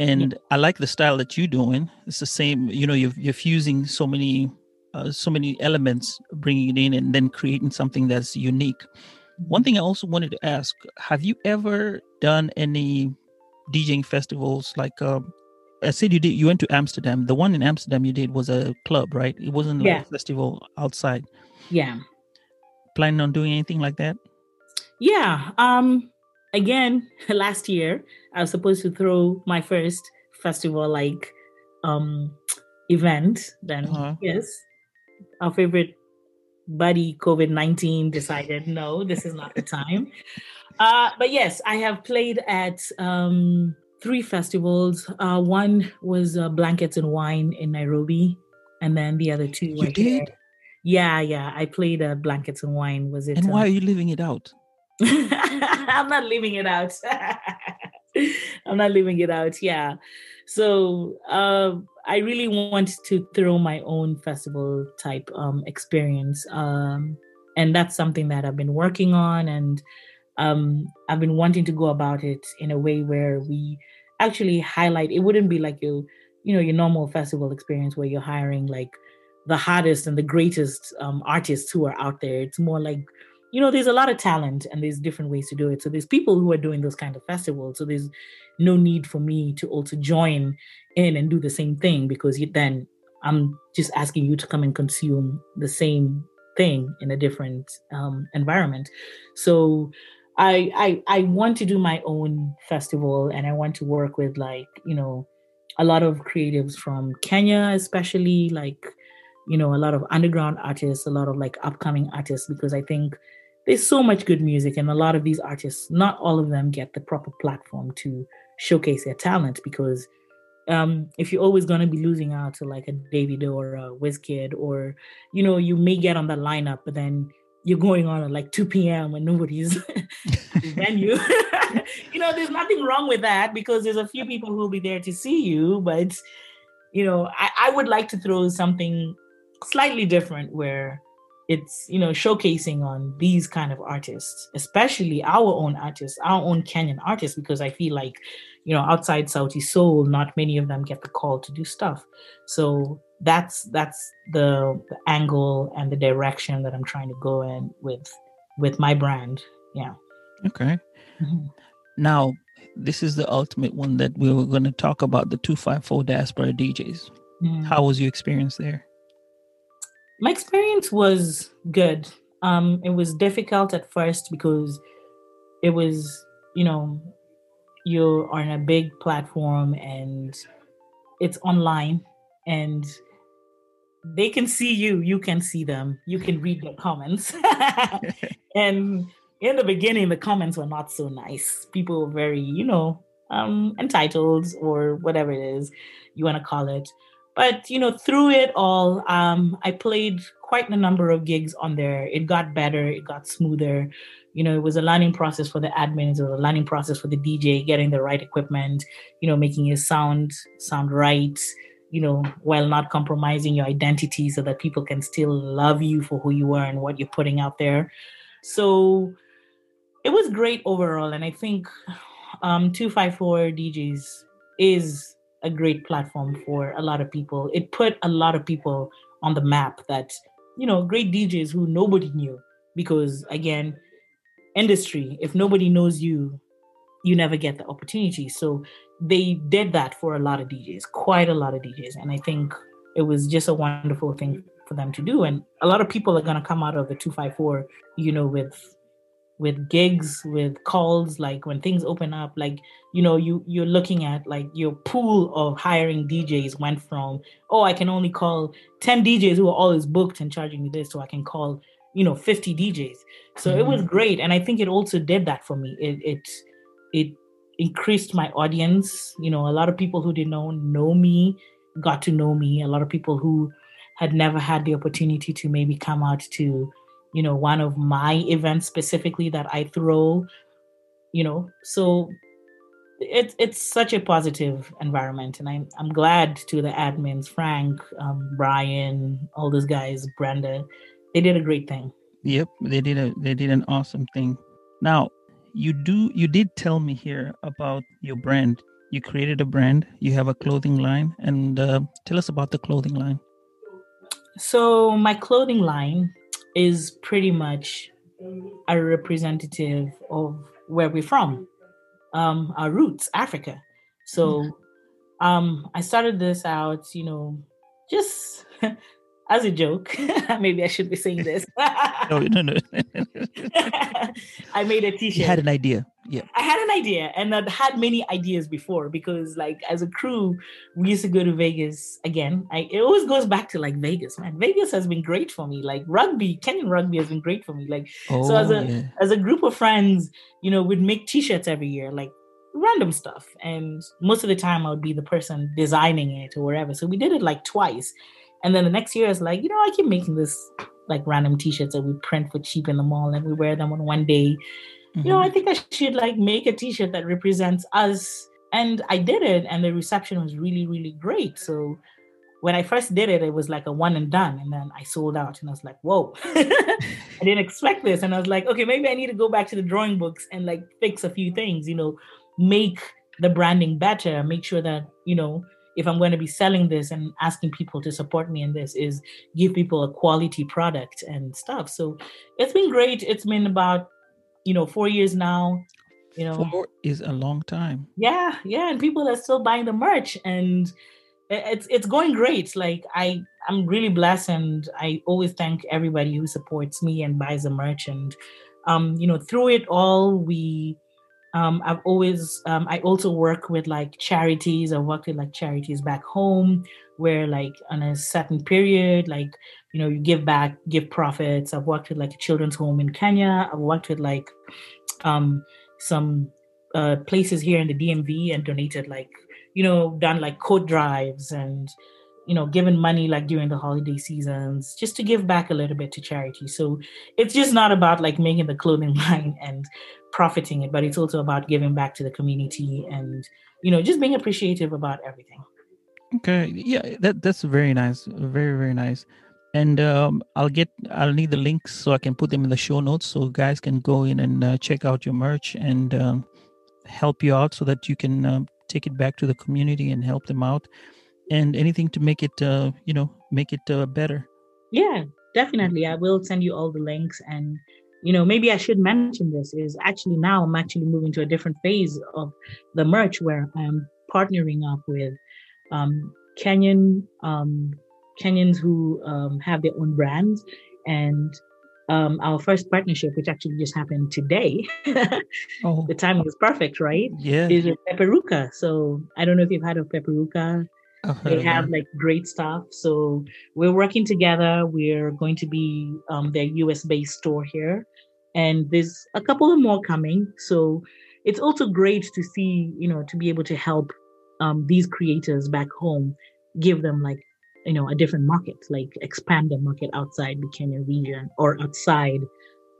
And yeah. I like the style that you're doing. It's the same, you know, you're, you're fusing so many, uh, so many elements, bringing it in and then creating something that's unique. One thing I also wanted to ask, have you ever done any DJing festivals? Like uh, I said, you did, you went to Amsterdam. The one in Amsterdam you did was a club, right? It wasn't yeah. like a festival outside. Yeah. Planning on doing anything like that? Yeah. Um, Again, last year, I was supposed to throw my first festival-like um, event. Then, uh-huh. yes, our favorite buddy, COVID nineteen, decided, no, this is not the time. Uh, but yes, I have played at um, three festivals. Uh, one was uh, Blankets and Wine in Nairobi. And then the other two you were did? Here. Yeah, yeah. I played at Blankets and Wine. Was it? And why um, are you leaving it out? I'm not leaving it out. I'm not leaving it out. Yeah. So uh, I really want to throw my own festival type um, experience. Um, and that's something that I've been working on. And um, I've been wanting to go about it in a way where we actually highlight, it wouldn't be like your, you know, your normal festival experience where you're hiring like the hottest and the greatest um, artists who are out there. It's more like, you know, there's a lot of talent and there's different ways to do it. So there's people who are doing those kind of festivals. So there's no need for me to also join in and do the same thing, because you, then I'm just asking you to come and consume the same thing in a different um, environment. So I, I I want to do my own festival, and I want to work with, like, you know, a lot of creatives from Kenya, especially, like, you know, a lot of underground artists, a lot of like upcoming artists, because I think there's so much good music, and a lot of these artists, not all of them get the proper platform to showcase their talent, because um, if you're always going to be losing out to like a Davido or a WizKid, or, you know, you may get on the lineup, but then you're going on at like two p.m. and nobody's venue. You know, there's nothing wrong with that, because there's a few people who will be there to see you, but, you know, I, I would like to throw something slightly different where it's, you know, showcasing on these kind of artists, especially our own artists, our own Kenyan artists, because I feel like, you know, outside Southie Soul, not many of them get the call to do stuff. So that's that's the, the angle and the direction that I'm trying to go in with with my brand. Yeah. Okay. Mm-hmm. Now, this is the ultimate one that we were going to talk about, the two five four Diaspora D Js. Mm. How was your experience there? My experience was good. Um, it was difficult at first because it was, you know, you're on a big platform and it's online and they can see you, you can see them, you can read the comments. And in the beginning, the comments were not so nice. People were very, you know, um, entitled or whatever it is you want to call it. But, you know, through it all, um, I played quite a number of gigs on there. It got better. It got smoother. You know, it was a learning process for the admins, or a learning process for the D J, getting the right equipment, you know, making your sound sound right, you know, while not compromising your identity, so that people can still love you for who you are and what you're putting out there. So it was great overall. And I think um, two five four D Js is a great platform for a lot of people. It put a lot of people on the map that, you know, great D Js who nobody knew, because again, industry, if nobody knows you, you never get the opportunity. So they did that for a lot of D Js, quite a lot of D Js. And I think it was just a wonderful thing for them to do. And a lot of people are going to come out of the two five four, you know, with with gigs, with calls, like when things open up, like, you know, you, you're looking at like your pool of hiring D Js went from, oh, I can only call ten D Js who are always booked and charging me this, so I can call, you know, fifty D Js. So mm-hmm. It was great. And I think it also did that for me. It, it, it increased my audience. You know, a lot of people who didn't know, know me, got to know me. A lot of people who had never had the opportunity to maybe come out to, you know, one of my events specifically that I throw, you know, so it's it's such a positive environment. And I'm, I'm glad to the admins, Frank, um, Brian, all those guys, Brenda, they did a great thing. Yep. They did a, they did an awesome thing. Now you do, you did tell me here about your brand. You created a brand, you have a clothing line, and uh, tell us about the clothing line. So my clothing line is pretty much a representative of where we're from, um, our roots, Africa. So um, I started this out, you know, just as a joke. Maybe I should be saying this. no, no, no. I made a t-shirt. You had an idea. Yeah. I had an idea, and I'd had many ideas before, because like as a crew, we used to go to Vegas again. I, it always goes back to like Vegas, man. Vegas has been great for me. Like rugby, Kenyan rugby has been great for me. Like, oh, so as a, yeah. as a group of friends, you know, we'd make t-shirts every year, like random stuff. And most of the time I would be the person designing it or whatever. So we did it like twice. And then the next year it's like, you know, I keep making this like random t-shirts that we print for cheap in the mall and we wear them on one day. You know, I think I should like make a t-shirt that represents us. And I did it. And the reception was really, really great. So when I first did it, it was like a one and done. And then I sold out and I was like, whoa, I didn't expect this. And I was like, okay, maybe I need to go back to the drawing books and like fix a few things, you know, make the branding better, make sure that, you know, if I'm going to be selling this and asking people to support me in this, is give people a quality product and stuff. So it's been great. It's been about, you know, four years now. You know, four is a long time. Yeah, yeah, and people are still buying the merch, and it's it's going great. Like I, I'm really blessed, and I always thank everybody who supports me and buys the merch. And um, you know, through it all, we. Um, I've always, um, I also work with like charities. I work with like charities back home where like on a certain period, like, you know, you give back, give profits. I've worked with like a children's home in Kenya. I've worked with like um, some uh, places here in the D M V and donated like, you know, done like coat drives and, you know, given money like during the holiday seasons just to give back a little bit to charity. So it's just not about like making the clothing line and profiting it, but it's also about giving back to the community and, you know, just being appreciative about everything. Okay. Yeah, that that's very nice. Very, very nice. And um, I'll get, I'll need the links so I can put them in the show notes so guys can go in and uh, check out your merch and um, help you out so that you can uh, take it back to the community and help them out. And anything to make it, uh, you know, make it uh, better. Yeah, definitely. I will send you all the links. And, you know, maybe I should mention this is actually now I'm actually moving to a different phase of the merch where I'm partnering up with um, Kenyan, um, Kenyans who um, have their own brands. And um, our first partnership, which actually just happened today, oh. The timing is perfect, right? Yeah. Is with Peperuka. So I don't know if you've heard of Peperuka. They have like great stuff. So we're working together. We're going to be um, their U S based store here. And there's a couple of more coming. So it's also great to see, you know, to be able to help um, these creators back home, give them like, you know, a different market, like expand the market outside the Kenyan region or outside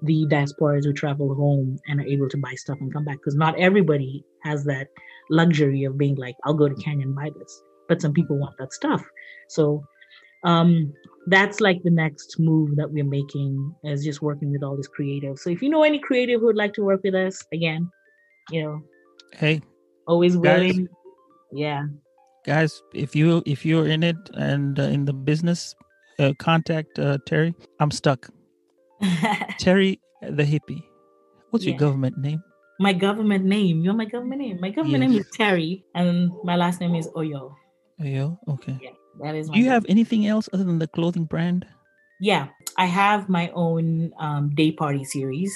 the diasporas who travel home and are able to buy stuff and come back. Because not everybody has that luxury of being like, I'll go to Kenya and buy this. But some people want that stuff. So um, that's like the next move that we're making is just working with all this creative. So if you know any creative who would like to work with us, again, you know, hey, always willing. Guys, yeah. Guys, if, you, if you're if you in it and uh, in the business, uh, contact uh, Terry. I'm stuck. Terry the Hippiie. What's yeah. your government name? My government name. You're my government name. My government yes. name is Terry and my last name is Oyo. Oyo, okay. Yeah, that is. Do you have anything else other than the clothing brand? Yeah, I have my own um, day party series,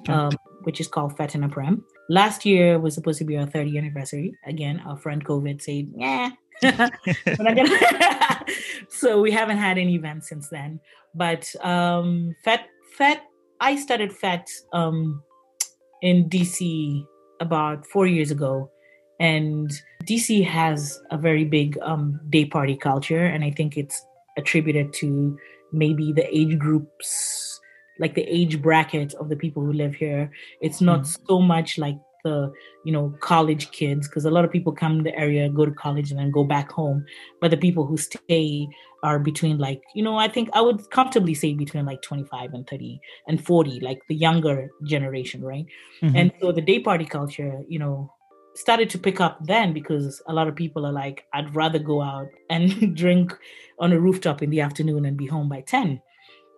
okay. um, which is called Fetiinah Preme. Last year was supposed to be our thirtieth anniversary. Again, our friend COVID said, "Nah." So we haven't had any events since then. But um, Fet Fet, I started Fet um, in D C about four years ago. And D C has a very big um, day party culture, and I think it's attributed to maybe the age groups, like the age bracket of the people who live here. It's not mm. so much like the, you know, college kids, because a lot of people come to the area, go to college, and then go back home. But the people who stay are between like, you know, I think I would comfortably say between like twenty-five and thirty and forty, like the younger generation, right? Mm-hmm. And so the day party culture, you know, started to pick up then because a lot of people are like, I'd rather go out and drink on a rooftop in the afternoon and be home by ten.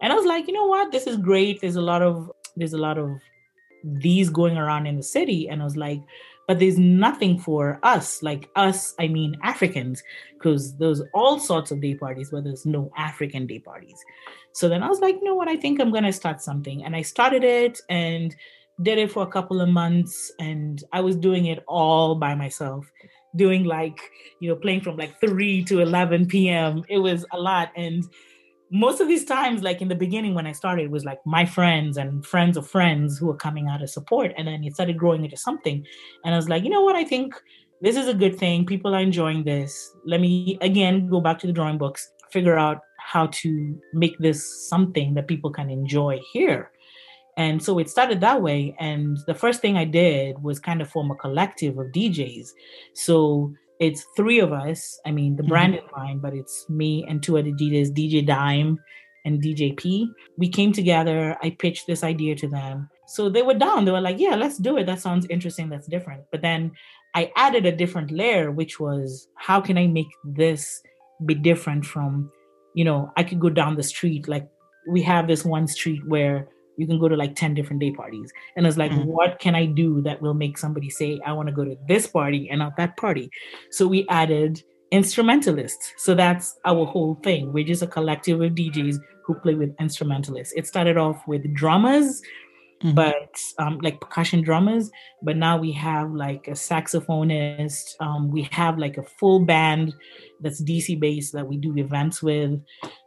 And I was like, you know what, this is great. There's a lot of, there's a lot of these going around in the city. And I was like, but there's nothing for us, like us, I mean, Africans, because there's all sorts of day parties, but there's no African day parties. So then I was like, you know what, I think I'm going to start something. And I started it and did it for a couple of months, and I was doing it all by myself, doing like, you know, playing from like three to eleven p.m. It was a lot. And most of these times, like in the beginning when I started, it was like my friends and friends of friends who were coming out of support. And then it started growing into something. And I was like, you know what, I think this is a good thing. People are enjoying this. Let me, again, go back to the drawing books, figure out how to make this something that people can enjoy here. And so it started that way. And the first thing I did was kind of form a collective of D Js. So it's three of us. I mean, the mm-hmm. brand is mine, but it's me and two other D Js, D J Dime and D J P. We came together. I pitched this idea to them. So they were down. They were like, yeah, let's do it. That sounds interesting. That's different. But then I added a different layer, which was, how can I make this be different from, you know, I could go down the street. Like, we have this one street where you can go to like ten different day parties. And it's like, mm-hmm. what can I do that will make somebody say, I want to go to this party and not that party? So we added instrumentalists. So that's our whole thing. We're just a collective of D Js who play with instrumentalists. It started off with drummers, mm-hmm. but um, like percussion drummers. But now we have like a saxophonist. Um, we have like a full band that's D C based that we do events with.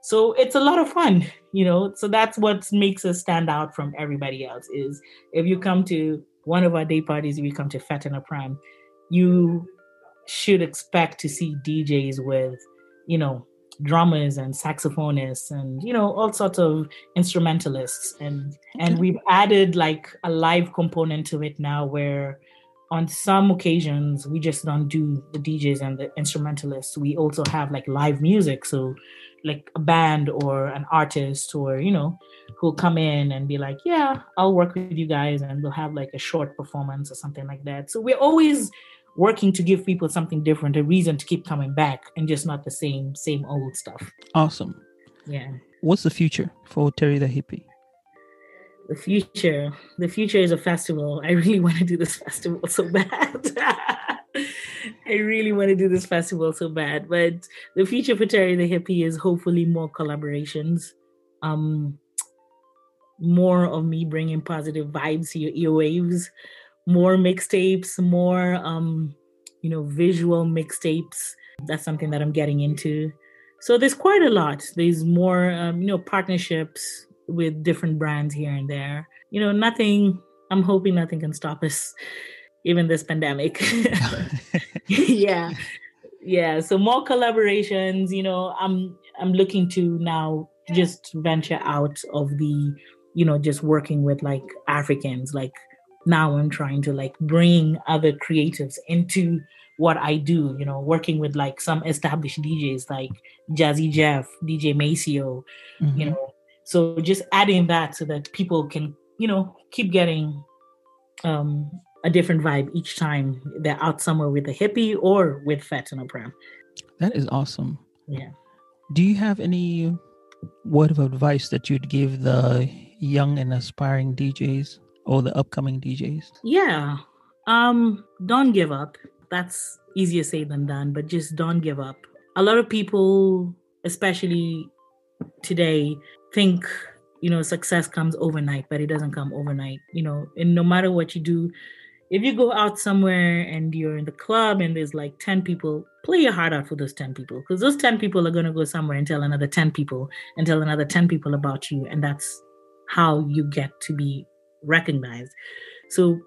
So it's a lot of fun, you know. So that's what makes us stand out from everybody else. Is if you come to one of our day parties, if you come to Fetiinah Preme, you should expect to see D Js with, you know, drummers and saxophonists and, you know, all sorts of instrumentalists. And and we've added like a live component to it now, where on some occasions we just don't do the D Js and the instrumentalists. We also have like live music. So like a band or an artist or, you know, who'll come in and be like, yeah, I'll work with you guys, and we'll have like a short performance or something like that. So we're always working to give people something different, a reason to keep coming back, and just not the same, same old stuff. Awesome. Yeah. What's the future for Terri the Hippiie? The future, the future is a festival. I really want to do this festival so bad. I really want to do this festival so bad. But the future for Terri the Hippiie is hopefully more collaborations, um, more of me bringing positive vibes to your earwaves, more mixtapes, more, um, you know, visual mixtapes. That's something that I'm getting into. So there's quite a lot. There's more, um, you know, partnerships with different brands here and there. You know, nothing, I'm hoping nothing can stop us, even this pandemic. Yeah. Yeah. So more collaborations, you know, I'm, I'm looking to now just venture out of the, you know, just working with like Africans, like, now I'm trying to like bring other creatives into what I do, you know, working with like some established D Js like Jazzy Jeff, D J Maceo, mm-hmm. you know, so just adding that so that people can, you know, keep getting um, a different vibe each time they're out somewhere with a hippie or with Fetiinah Preme. That is awesome. Yeah. Do you have any word of advice that you'd give the young and aspiring D Js? Or the upcoming D Js? Yeah. Um, don't give up. That's easier said than done, but just don't give up. A lot of people, especially today, think, you know, success comes overnight, but it doesn't come overnight. You know, and no matter what you do, if you go out somewhere and you're in the club and there's like ten people, play your heart out for those ten people, because those ten people are going to go somewhere and tell another ten people and tell another ten people about you. And that's how you get to be recognized. So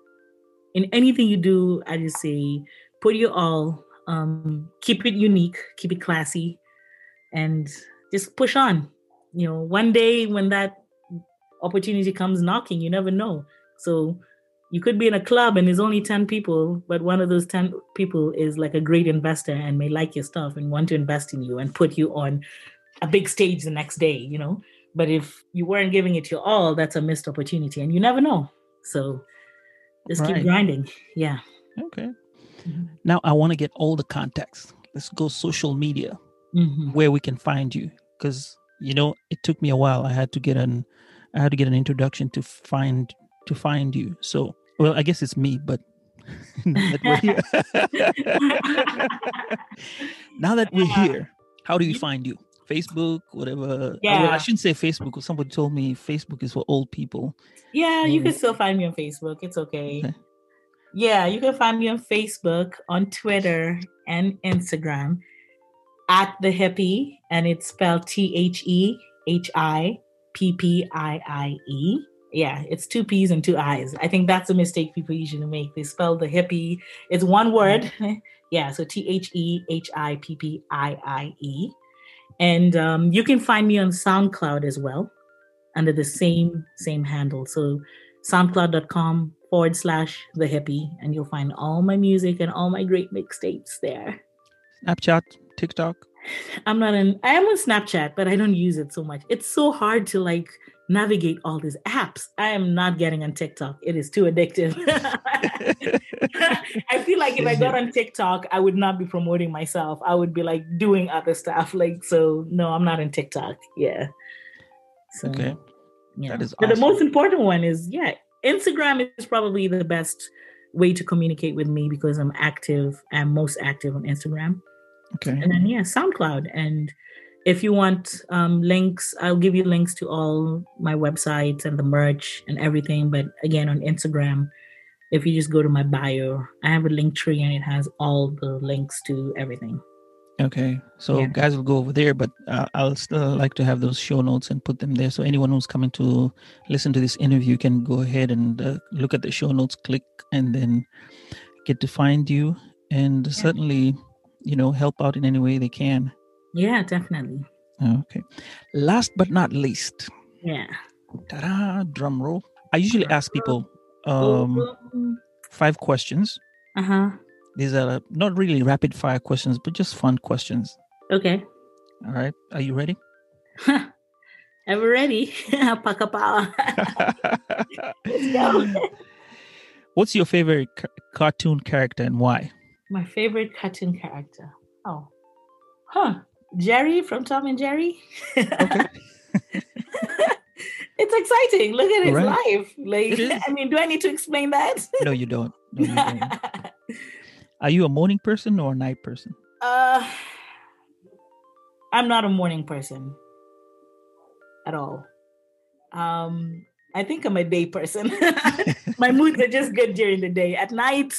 in anything you do, I just say put your all, um keep it unique, keep it classy, and just push on. You know, one day when that opportunity comes knocking, you never know. So you could be in a club and there's only ten people, but one of those ten people is like a great investor and may like your stuff and want to invest in you and put you on a big stage the next day, you know. But if you weren't giving it your all, that's a missed opportunity. And you never know. So just right. keep grinding. Yeah. Okay. Mm-hmm. Now I want to get all the contacts. Let's go social media, mm-hmm. where we can find you. Because, you know, it took me a while. I had to get an I had to get an introduction to find to find you. So, well, I guess it's me, but now that we're here. Now that we're here, how do we find you? Facebook, whatever. Yeah. Well, I shouldn't say Facebook, because somebody told me Facebook is for old people. Yeah, you um, can still find me on Facebook. It's okay. okay. Yeah, you can find me on Facebook, on Twitter, and Instagram at The Hippiie, and it's spelled T H E H I P P I I E. Yeah, it's two P's and two I's. I think that's a mistake people usually make. They spell The Hippiie. It's one word. Yeah, so T H E H I P P I I E. And um, you can find me on SoundCloud as well, under the same same handle. So soundcloud.com forward slash The Hippiie. And you'll find all my music and all my great mixtapes there. Snapchat, TikTok? I'm not on, I am on Snapchat, but I don't use it so much. It's so hard to like navigate all these apps. I am not getting on TikTok. It is too addictive. I feel like if I got on TikTok, I would not be promoting myself. I would be like doing other stuff. Like, so no, I'm not on TikTok. Yeah. So, okay. Yeah. That is awesome. But the most important one is, yeah, Instagram is probably the best way to communicate with me because I'm active. I'm most active on Instagram. Okay. And then, yeah, SoundCloud. And if you want um, links, I'll give you links to all my websites and the merch and everything. But again, on Instagram, if you just go to my bio, I have a link tree and it has all the links to everything. Okay. So yeah. Guys will go over there, but uh, I'll still like to have those show notes and put them there. So anyone who's coming to listen to this interview can go ahead and uh, look at the show notes, click, and then get to find you. And yeah. certainly... you know, help out in any way they can. Yeah, definitely. Okay. Last but not least. Yeah. Ta-da, drum roll. I usually ask people um, five questions. Uh-huh. These are not really rapid fire questions, but just fun questions. Okay. All right. Are you ready? I'm ready. Paka power. Let's go. What's your favorite ca- cartoon character and why? My favorite cartoon character. Oh. Huh. Jerry from Tom and Jerry. Okay. It's exciting. Look at his right. life. Like, I mean, do I need to explain that? No, you don't. No, you don't. Are you a morning person or a night person? Uh, I'm not a morning person at all. Um, I think I'm a day person. My moods are just good during the day. At night...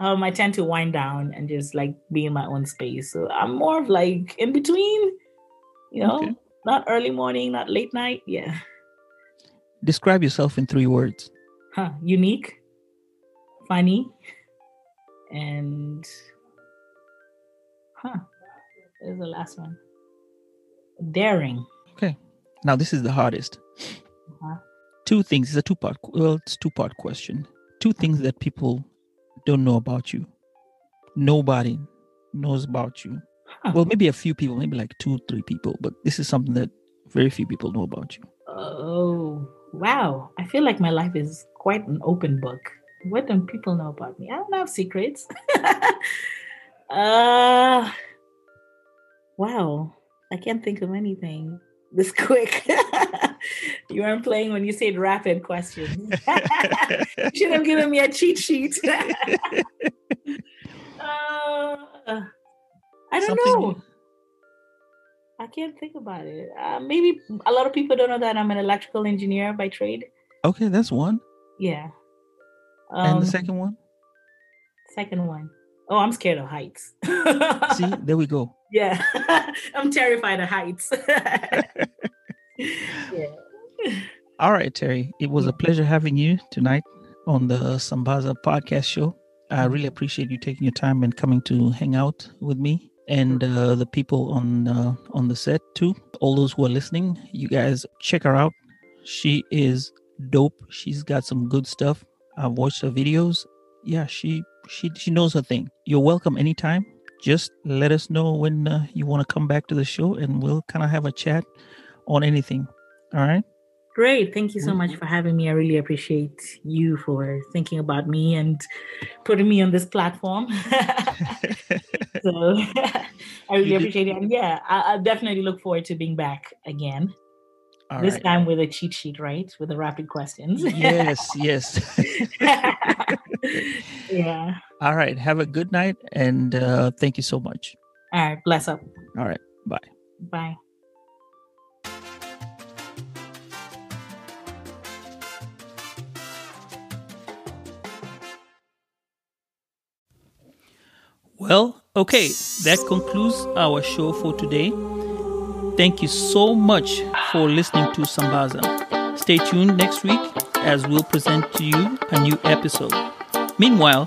Um, I tend to wind down and just like be in my own space. So I'm more of like in between, you know, okay. Not early morning, not late night. Yeah. Describe yourself in three words. Huh. Unique, funny, and huh. There's the last one. Daring. Okay. Now this is the hardest. Uh-huh. Two things. It's a two-part. Well, it's a two-part question. Two things that people don't know about you. Nobody knows about you. Huh. Well, maybe a few people, maybe like two, three people, but this is something that very few people know about you. Oh, wow. I feel like my life is quite an open book. What don't people know about me? I don't have secrets. uh, wow. I can't think of anything this quick. You weren't playing when you said rapid questions. You should have given me a cheat sheet. uh, I don't Something know. New. I can't think about it. Uh, maybe a lot of people don't know that I'm an electrical engineer by trade. Okay, that's one. Yeah. Um, and the second one? Second one. Oh, I'm scared of heights. See, there we go. Yeah. I'm terrified of heights. Yeah. All right, Terry. It was a pleasure having you tonight on the Sambaza podcast show. I really appreciate you taking your time and coming to hang out with me and uh, the people on uh, on the set too. All those who are listening, you guys check her out. She is dope. She's got some good stuff. I've watched her videos. Yeah, she she she knows her thing. You're welcome anytime. Just let us know when uh, you want to come back to the show, and we'll kind of have a chat on anything. All right. Great. Thank you so much for having me. I really appreciate you for thinking about me and putting me on this platform. So I really appreciate it. And yeah, I, I definitely look forward to being back again. All this right. time with a cheat sheet, right? With the rapid questions. Yes, yes. Yeah. All right. Have a good night. And uh, thank you so much. All right. Bless up. All right. Bye. Bye. Well, okay, that concludes our show for today. Thank you so much for listening to Sambaza. Stay tuned next week as we'll present to you a new episode. Meanwhile,